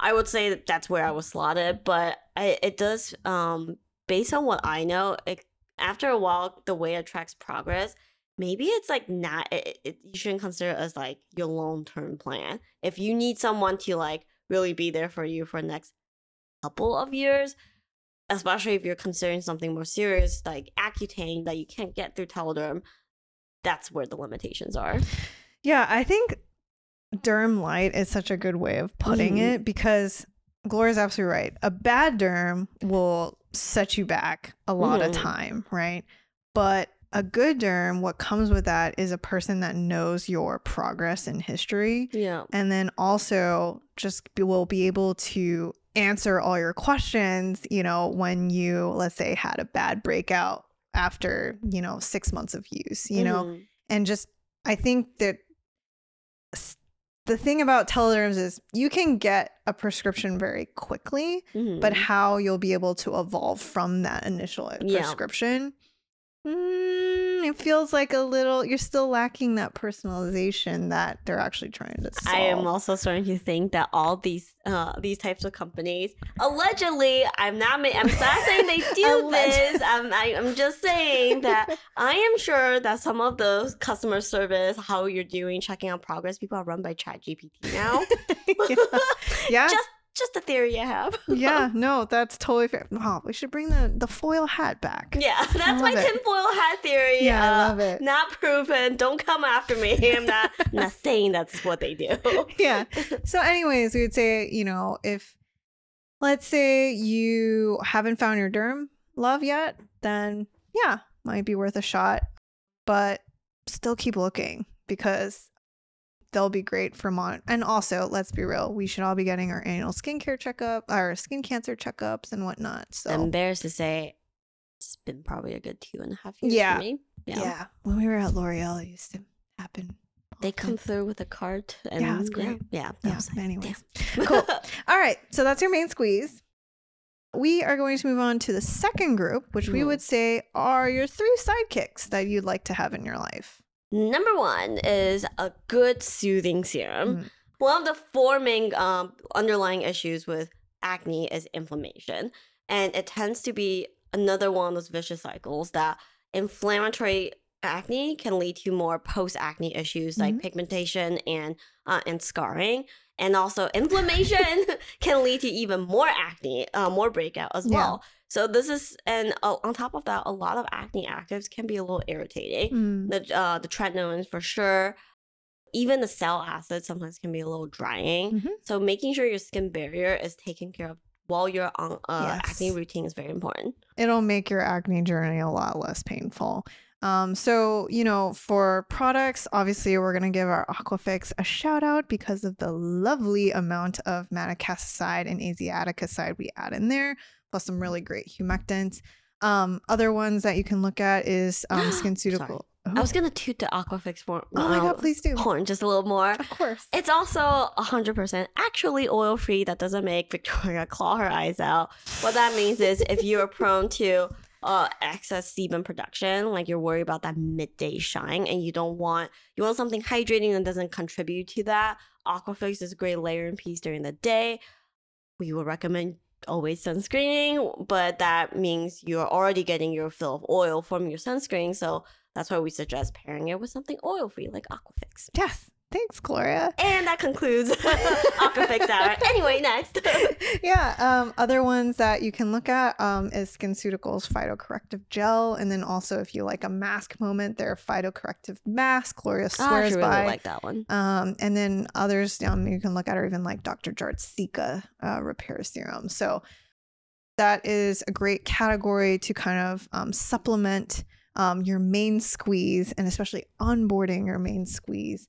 I would say that that's where I was slotted, but I, it does, um, based on what I know, it, after a while, the way it tracks progress, maybe it's like not, it, it, you shouldn't consider it as like your long-term plan. If you need someone to like really be there for you for the next couple of years, especially if you're considering something more serious like Accutane that you can't get through telederm, that's where the limitations are. Yeah, I think derm light is such a good way of putting mm-hmm. it because Gloria's absolutely right. A bad derm will set you back a lot mm-hmm. of time, right? But a good derm, what comes with that is a person that knows your progress and history. Yeah. And then also just be, will be able to answer all your questions, you know, when you, let's say, had a bad breakout after, you know, six months of use, you mm-hmm. know, and just I think that the thing about telederms is you can get a prescription very quickly, mm-hmm. but how you'll be able to evolve from that initial yeah. prescription, mm, it feels like a little, you're still lacking that personalization that they're actually trying to solve. I am also starting to think that all these uh these types of companies allegedly, I'm not ma- I'm not saying they do Alleg- this I'm I, I'm just saying that I am sure that some of those customer service, how you're doing, checking on progress, people are run by ChatGPT now. yeah, yeah. just Just a theory I have. Yeah, no, that's totally fair. Wow, we should bring the, the foil hat back. Yeah, that's my tinfoil hat theory. Yeah, uh, I love it. Not proven. Don't come after me. I'm not, I'm not saying that's what they do. Yeah. So anyways, we would say, you know, if let's say you haven't found your derm love yet, then yeah, might be worth a shot. But still keep looking because they'll be great for mon. And also, let's be real, we should all be getting our annual skincare checkup, our skin cancer checkups and whatnot. So I'm embarrassed to say it's been probably a good two and a half years yeah. for me. Yeah. Yeah. When we were at L'Oreal, it used to happen. They often. Come through with a cart. And yeah, it's great. Yeah. Yeah. yeah. Like, anyways. Yeah. Cool. All right. So that's your main squeeze. We are going to move on to the second group, which mm. we would say are your three sidekicks that you'd like to have in your life. Number one is a good soothing serum. Mm. One of the four main um, underlying issues with acne is inflammation. And it tends to be another one of those vicious cycles that inflammatory acne can lead to more post-acne issues like mm-hmm. pigmentation and uh, and scarring. And also inflammation can lead to even more acne, uh, more breakout as yeah. well. So this is, and uh, on top of that, a lot of acne actives can be a little irritating. Mm. The uh, the tretinoins for sure, even the salicylic acid sometimes can be a little drying. Mm-hmm. So making sure your skin barrier is taken care of while you're on uh, yes. acne routine is very important. It'll make your acne journey a lot less painful. Um, so, you know, for products, obviously, we're going to give our Aquafix a shout out because of the lovely amount of maticasticide and azelaic acid we add in there, plus some really great humectants. Um, other ones that you can look at is um, SkinCeuticals. Oh. I was going to toot the Aquafix more. Oh my God, please do. Horn just a little more. Of course. It's also one hundred percent actually oil-free. That doesn't make Victoria claw her eyes out. What that means is if you are prone to uh, excess sebum production, like you're worried about that midday shine and you don't want, you want something hydrating that doesn't contribute to that. Aquafix is a great layering piece during the day. We will recommend always sunscreening, but that means you're already getting your fill of oil from your sunscreen. So that's why we suggest pairing it with something oil-free like Aquafix. Yes. Thanks, Gloria. And that concludes Aquafix Hour. Anyway, next. Yeah. Um, other ones that you can look at um, is SkinCeuticals Phytocorrective Gel. And then also if you like a mask moment, their Phytocorrective Mask. Gloria swears oh, really by. I really like that one. Um, and then others um, you can look at are even like Doctor Jart's Sika uh, Repair Serum. So that is a great category to kind of um, supplement um, your main squeeze, and especially onboarding your main squeeze.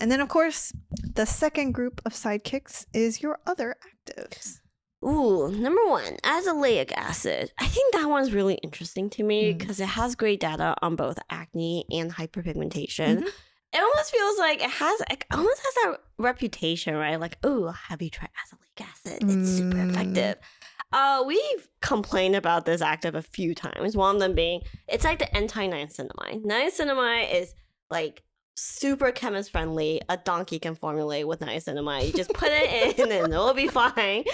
And then, of course, the second group of sidekicks is your other actives. Ooh, number one, azelaic acid. I think that one's really interesting to me because mm. it has great data on both acne and hyperpigmentation. Mm-hmm. It almost feels like it has, it almost has that reputation, right? Like, oh, have you tried azelaic acid? It's mm. super effective. Uh, we've complained about this active a few times. One of them being, it's like the anti-niacinamide. Niacinamide is like super chemist friendly. A donkey can formulate with niacinamide. You just put it in and it'll be fine.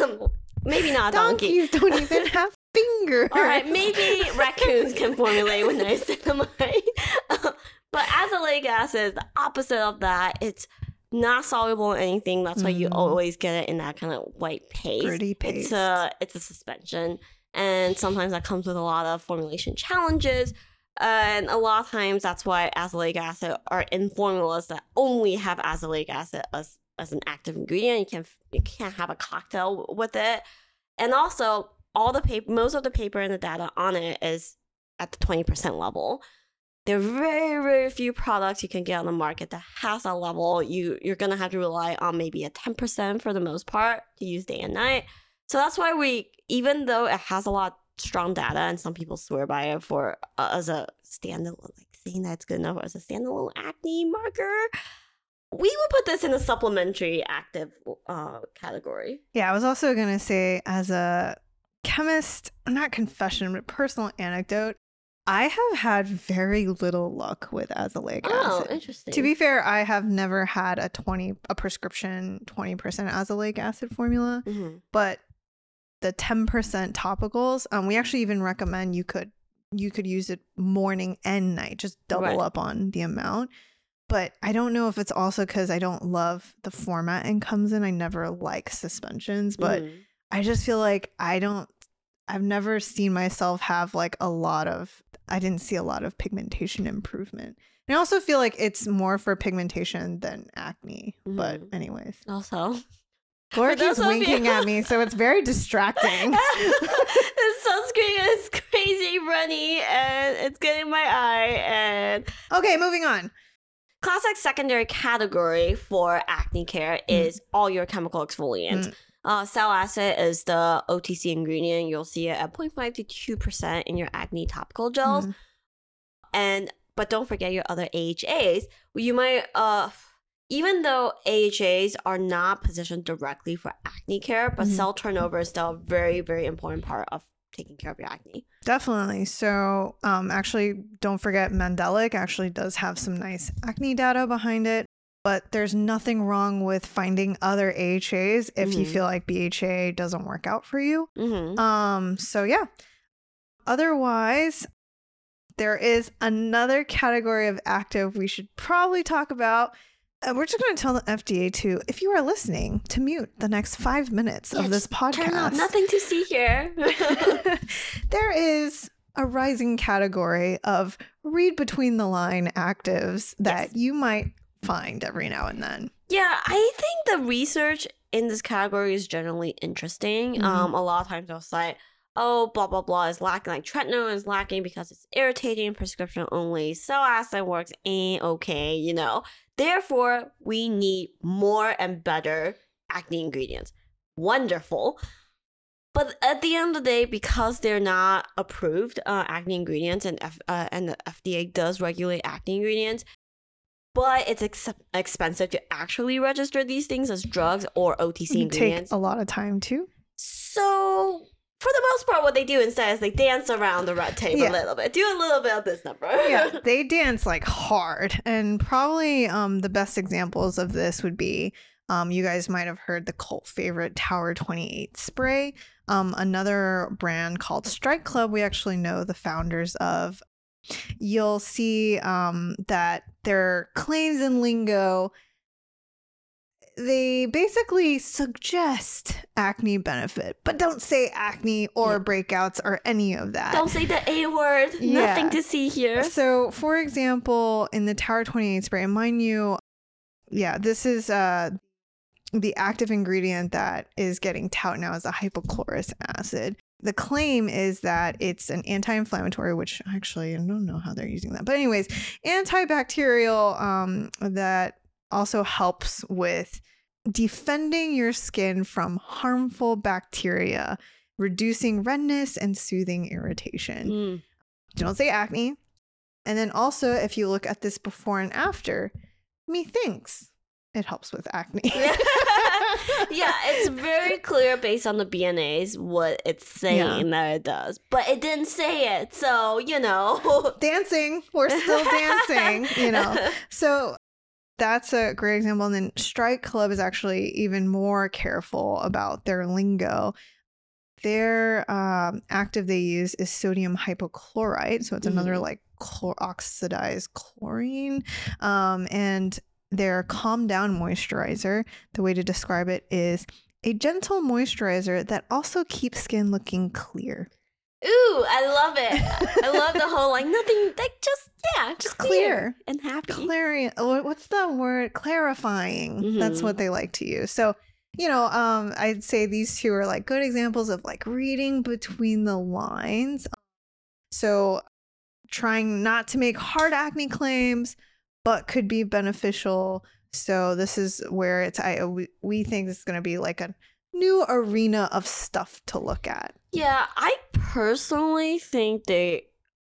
Um, maybe not a donkey. Donkeys don't even have fingers. All right, maybe raccoons can formulate with niacinamide. Um, but azelaic acid is the opposite of that. It's not soluble in anything. That's why mm. you always get it in that kind of white paste. Gritty paste. It's a, it's a suspension. And sometimes that comes with a lot of formulation challenges. Uh, and a lot of times that's why azelaic acid are in formulas that only have azelaic acid as, as an active ingredient. You can't you can't have a cocktail with it. And also, all the paper, most of the paper and the data on it is at the twenty percent level. There are very, very few products you can get on the market that has that level. You, you're going to have to rely on maybe a ten percent for the most part to use day and night. So that's why we, even though it has a lot strong data, and some people swear by it for uh, as a standalone, like saying that's good enough as a standalone acne marker, we would put this in a supplementary active uh, category. Yeah, I was also gonna say, as a chemist, not confession, but personal anecdote, I have had very little luck with azelaic oh, acid. Oh, interesting. To be fair, I have never had a twenty a prescription twenty percent azelaic acid formula, mm-hmm. but the ten percent topicals, um, we actually even recommend you could you could use it morning and night, just double right. up on the amount. But I don't know if it's also because I don't love the format and comes in. I never like suspensions, but mm. I just feel like I don't, I've never seen myself have like a lot of, I didn't see a lot of pigmentation improvement. And I also feel like it's more for pigmentation than acne, mm. but anyways. Also, Laura keeps winking you. At me, so it's very distracting. The sunscreen is crazy runny, and it's getting my eye. And okay, moving on. Classic secondary category for acne care mm. is all your chemical exfoliants. Mm. Uh, Salicylic acid is the O T C ingredient. You'll see it at zero point five to two percent in your acne topical gels. Mm. And but don't forget your other A H As. You might... uh. Even though A H As are not positioned directly for acne care, but mm-hmm. cell turnover is still a very, very important part of taking care of your acne. Definitely. So um, actually, don't forget Mandelic actually does have some nice acne data behind it, but there's nothing wrong with finding other A H As if mm-hmm. you feel like B H A doesn't work out for you. Mm-hmm. Um, so yeah. Otherwise, there is another category of active we should probably talk about. Uh, we're just going to tell the F D A to, if you are listening, to mute the next five minutes yeah, of this podcast. Turn off. Nothing to see here. There is a rising category of read between the line actives that yes. you might find every now and then. Yeah, I think the research in this category is generally interesting. Mm-hmm. Um, a lot of times they'll cite, oh, blah, blah, blah is lacking, like tretinoin is lacking because it's irritating, prescription only, salicylic acid works, eh, okay, you know. Therefore, we need more and better acne ingredients. Wonderful. But at the end of the day, because they're not approved uh, acne ingredients, and F- uh, and the F D A does regulate acne ingredients, but it's ex- expensive to actually register these things as drugs or O T C it ingredients. Take a lot of time too. So for the most part, what they do instead is they dance around the red tape yeah. a little bit. Do a little bit of this number. Yeah, they dance like hard. And probably um, the best examples of this would be, um, you guys might have heard the cult favorite Tower twenty-eight spray. Um, another brand called Strike Club, we actually know the founders of. You'll see um, that their claims and lingo, they basically suggest acne benefit, but don't say acne or yeah. breakouts or any of that. Don't say the A word. Yeah. Nothing to see here. So, for example, in the Tower twenty-eight spray, and mind you, yeah, this is uh, the active ingredient that is getting touted now as a hypochlorous acid. The claim is that it's an anti-inflammatory, which actually I don't know how they're using that. But anyways, antibacterial um, that also helps with defending your skin from harmful bacteria, reducing redness and soothing irritation. Mm. Don't say acne. And then also, if you look at this before and after, methinks it helps with acne. Yeah, it's very clear based on the B N As what it's saying yeah. that it does. But it didn't say it, so, you know. Dancing. We're still dancing, you know. So that's a great example. And then Strike Club is actually even more careful about their lingo. Their um, active they use is sodium hypochlorite. So it's mm-hmm. another like chlor- oxidized chlorine. Um, and... Their Calm Down moisturizer, the way to describe it is a gentle moisturizer that also keeps skin looking clear. Ooh, I love it. I love the whole like nothing, like just, yeah, just, just clear, clear and happy. Clear, what's the word? Clarifying. Mm-hmm. That's what they like to use. So, you know, um, I'd say these two are like good examples of like reading between the lines. So trying not to make hard acne claims, but could be beneficial. So this is where it's I we, we think it's going to be like a new arena of stuff to look at. Yeah, I personally think they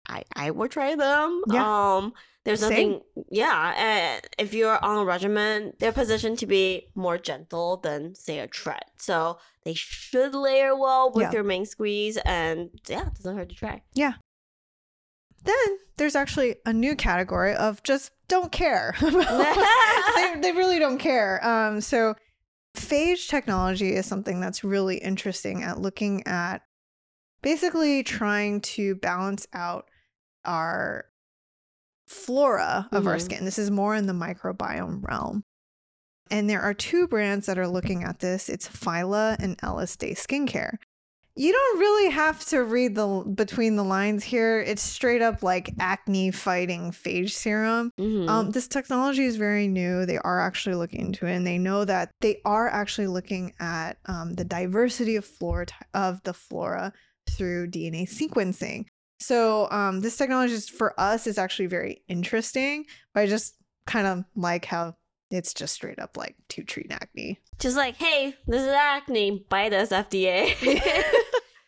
I I would try them. Yeah. Um there's nothing yeah, and if you're on a regimen, they're positioned to be more gentle than say a tread. So they should layer well with yeah. your main squeeze, and yeah, it doesn't hurt to try. Yeah. Then there's actually a new category of just don't care. they, they really don't care. Um, so phage technology is something that's really interesting at looking at basically trying to balance out our flora of mm-hmm. our skin. This is more in the microbiome realm. And there are two brands that are looking at this. It's Phyla and Ellis Day Skincare. You don't really have to read the between the lines here. It's straight up like acne fighting phage serum. Mm-hmm. Um, this technology is very new. They are actually looking into it, and they know that they are actually looking at um, the diversity of flora of the flora through D N A sequencing. So um, this technology is, for us is actually very interesting. But I just kind of like how it's just straight up like to treat acne. Just like, hey, this is acne. Bite us, F D A. yeah.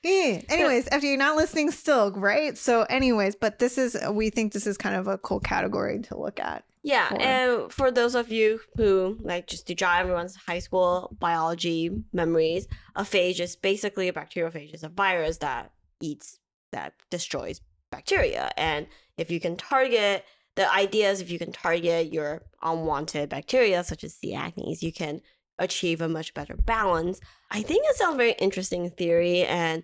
Anyways, F D A not listening still, right? So anyways, but this is, we think this is kind of a cool category to look at. Yeah. For. And for those of you who like just to jog everyone's high school biology memories, a phage is basically a bacteriophage. It's a virus that eats, that destroys bacteria. And if you can target The idea is if you can target your unwanted bacteria, such as C. acnes, you can achieve a much better balance. I think it sounds very interesting in theory and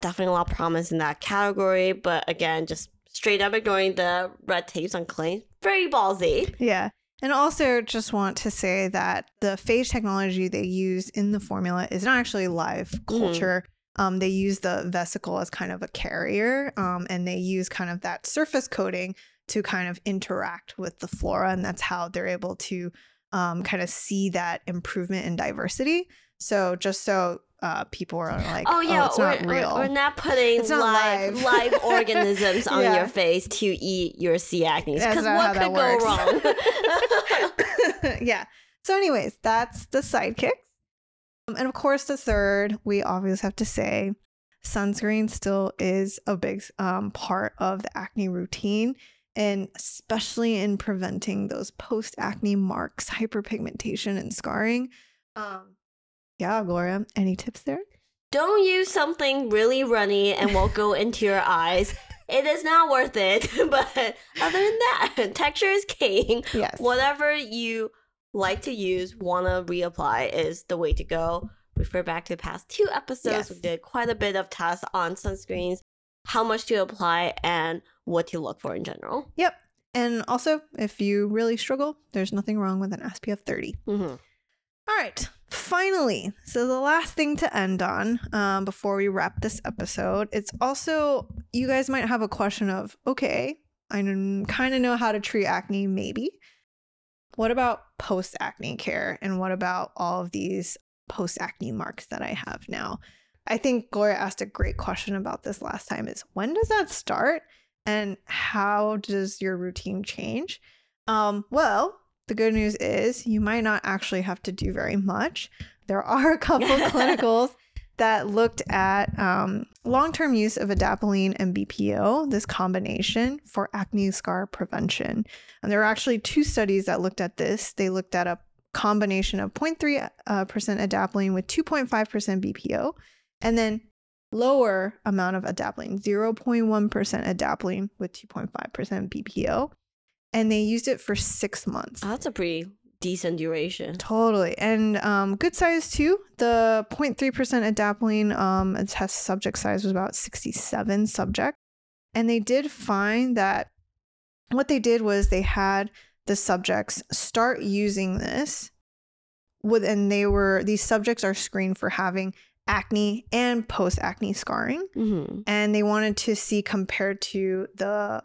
definitely a lot of promise in that category. But again, just straight up ignoring the red tapes on claims. Very ballsy. Yeah. And also just want to say that the phage technology they use in the formula is not actually live culture. Mm-hmm. Um, they use the vesicle as kind of a carrier, um, and they use kind of that surface coating to kind of interact with the flora, and that's how they're able to um, kind of see that improvement in diversity. So just so uh, people are like, oh, yeah, oh, it's not real. We're not putting not live, live organisms on yeah. your face to eat your C. acnes, because what could go wrong? yeah. So anyways, that's the sidekicks. Um, and of course, the third, we obviously have to say, sunscreen still is a big um, part of the acne routine, and especially in preventing those post-acne marks, hyperpigmentation, and scarring. Um, yeah, Gloria, any tips there? Don't use something really runny and won't go into your eyes. It is not worth it. But other than that, texture is king. Yes. Whatever you like to use, want to reapply is the way to go. Refer back to the past two episodes. Yes. We did quite a bit of tests on sunscreens, how much to apply, and what to look for in general. Yep. And also, if you really struggle, there's nothing wrong with an S P F thirty. Mm-hmm. All right. Finally, so the last thing to end on um, before we wrap this episode, it's also, you guys might have a question of, okay, I kind of know how to treat acne, maybe. What about post-acne care? And what about all of these post-acne marks that I have now? I think Gloria asked a great question about this last time, is when does that start? And how does your routine change? Um, well... The good news is you might not actually have to do very much. There are a couple clinicals that looked at um, long-term use of adapalene and B P O, this combination for acne scar prevention. And there were actually two studies that looked at this. They looked at a combination of zero point three percent uh, adapalene with two point five percent B P O, and then lower amount of adapalene, zero point one percent adapalene with two point five percent B P O. And they used it for six months. Oh, that's a pretty decent duration. Totally. And um, good size too. The zero point three percent adapalene um, test subject size was about sixty-seven subjects. And they did find that what they did was they had the subjects start using this. With, and they were, these subjects are screened for having acne and post-acne scarring. Mm-hmm. And they wanted to see compared to the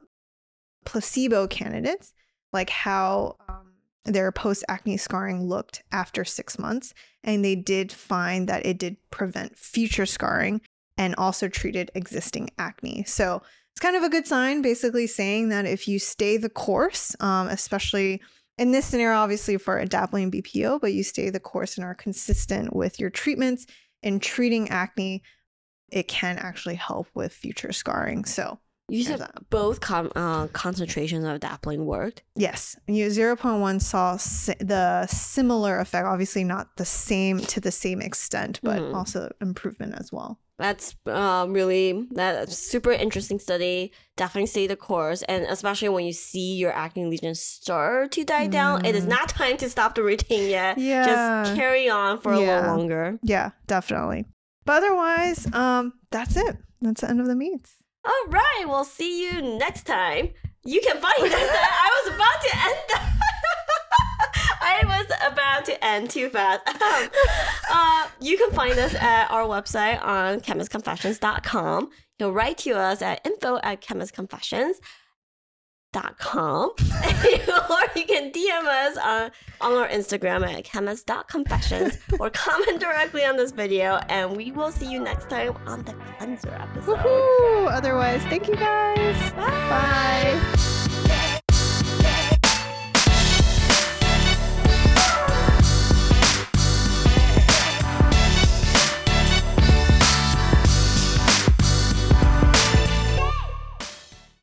placebo candidates, like how um, their post-acne scarring looked after six months. And they did find that it did prevent future scarring and also treated existing acne. So it's kind of a good sign, basically saying that if you stay the course, um, especially in this scenario, obviously for adapalene B P O, but you stay the course and are consistent with your treatments in treating acne, it can actually help with future scarring. So you said both com- uh, concentrations of adapalene worked? Yes. zero point one saw si- the similar effect, obviously not the same to the same extent, but mm-hmm. also improvement as well. That's um, really that's super interesting study. Definitely stay the course. And especially when you see your acne lesions start to die mm. down, it is not time to stop the routine yet. Yeah. Just carry on for yeah. a little longer. Yeah, definitely. But otherwise, um, that's it. That's the end of the meets. All right, we'll see you next time. You can find us at, I was about to end that. I was about to end too fast. Um, uh, you can find us at our website on chemist confessions dot com. You'll write to us at info at chemist confessions dot com. Or you can D M us on, on our Instagram at chemist dot confessions or comment directly on this video, and we will see you next time on the cleanser episode. Woohoo! Otherwise, thank you guys. Bye. Bye.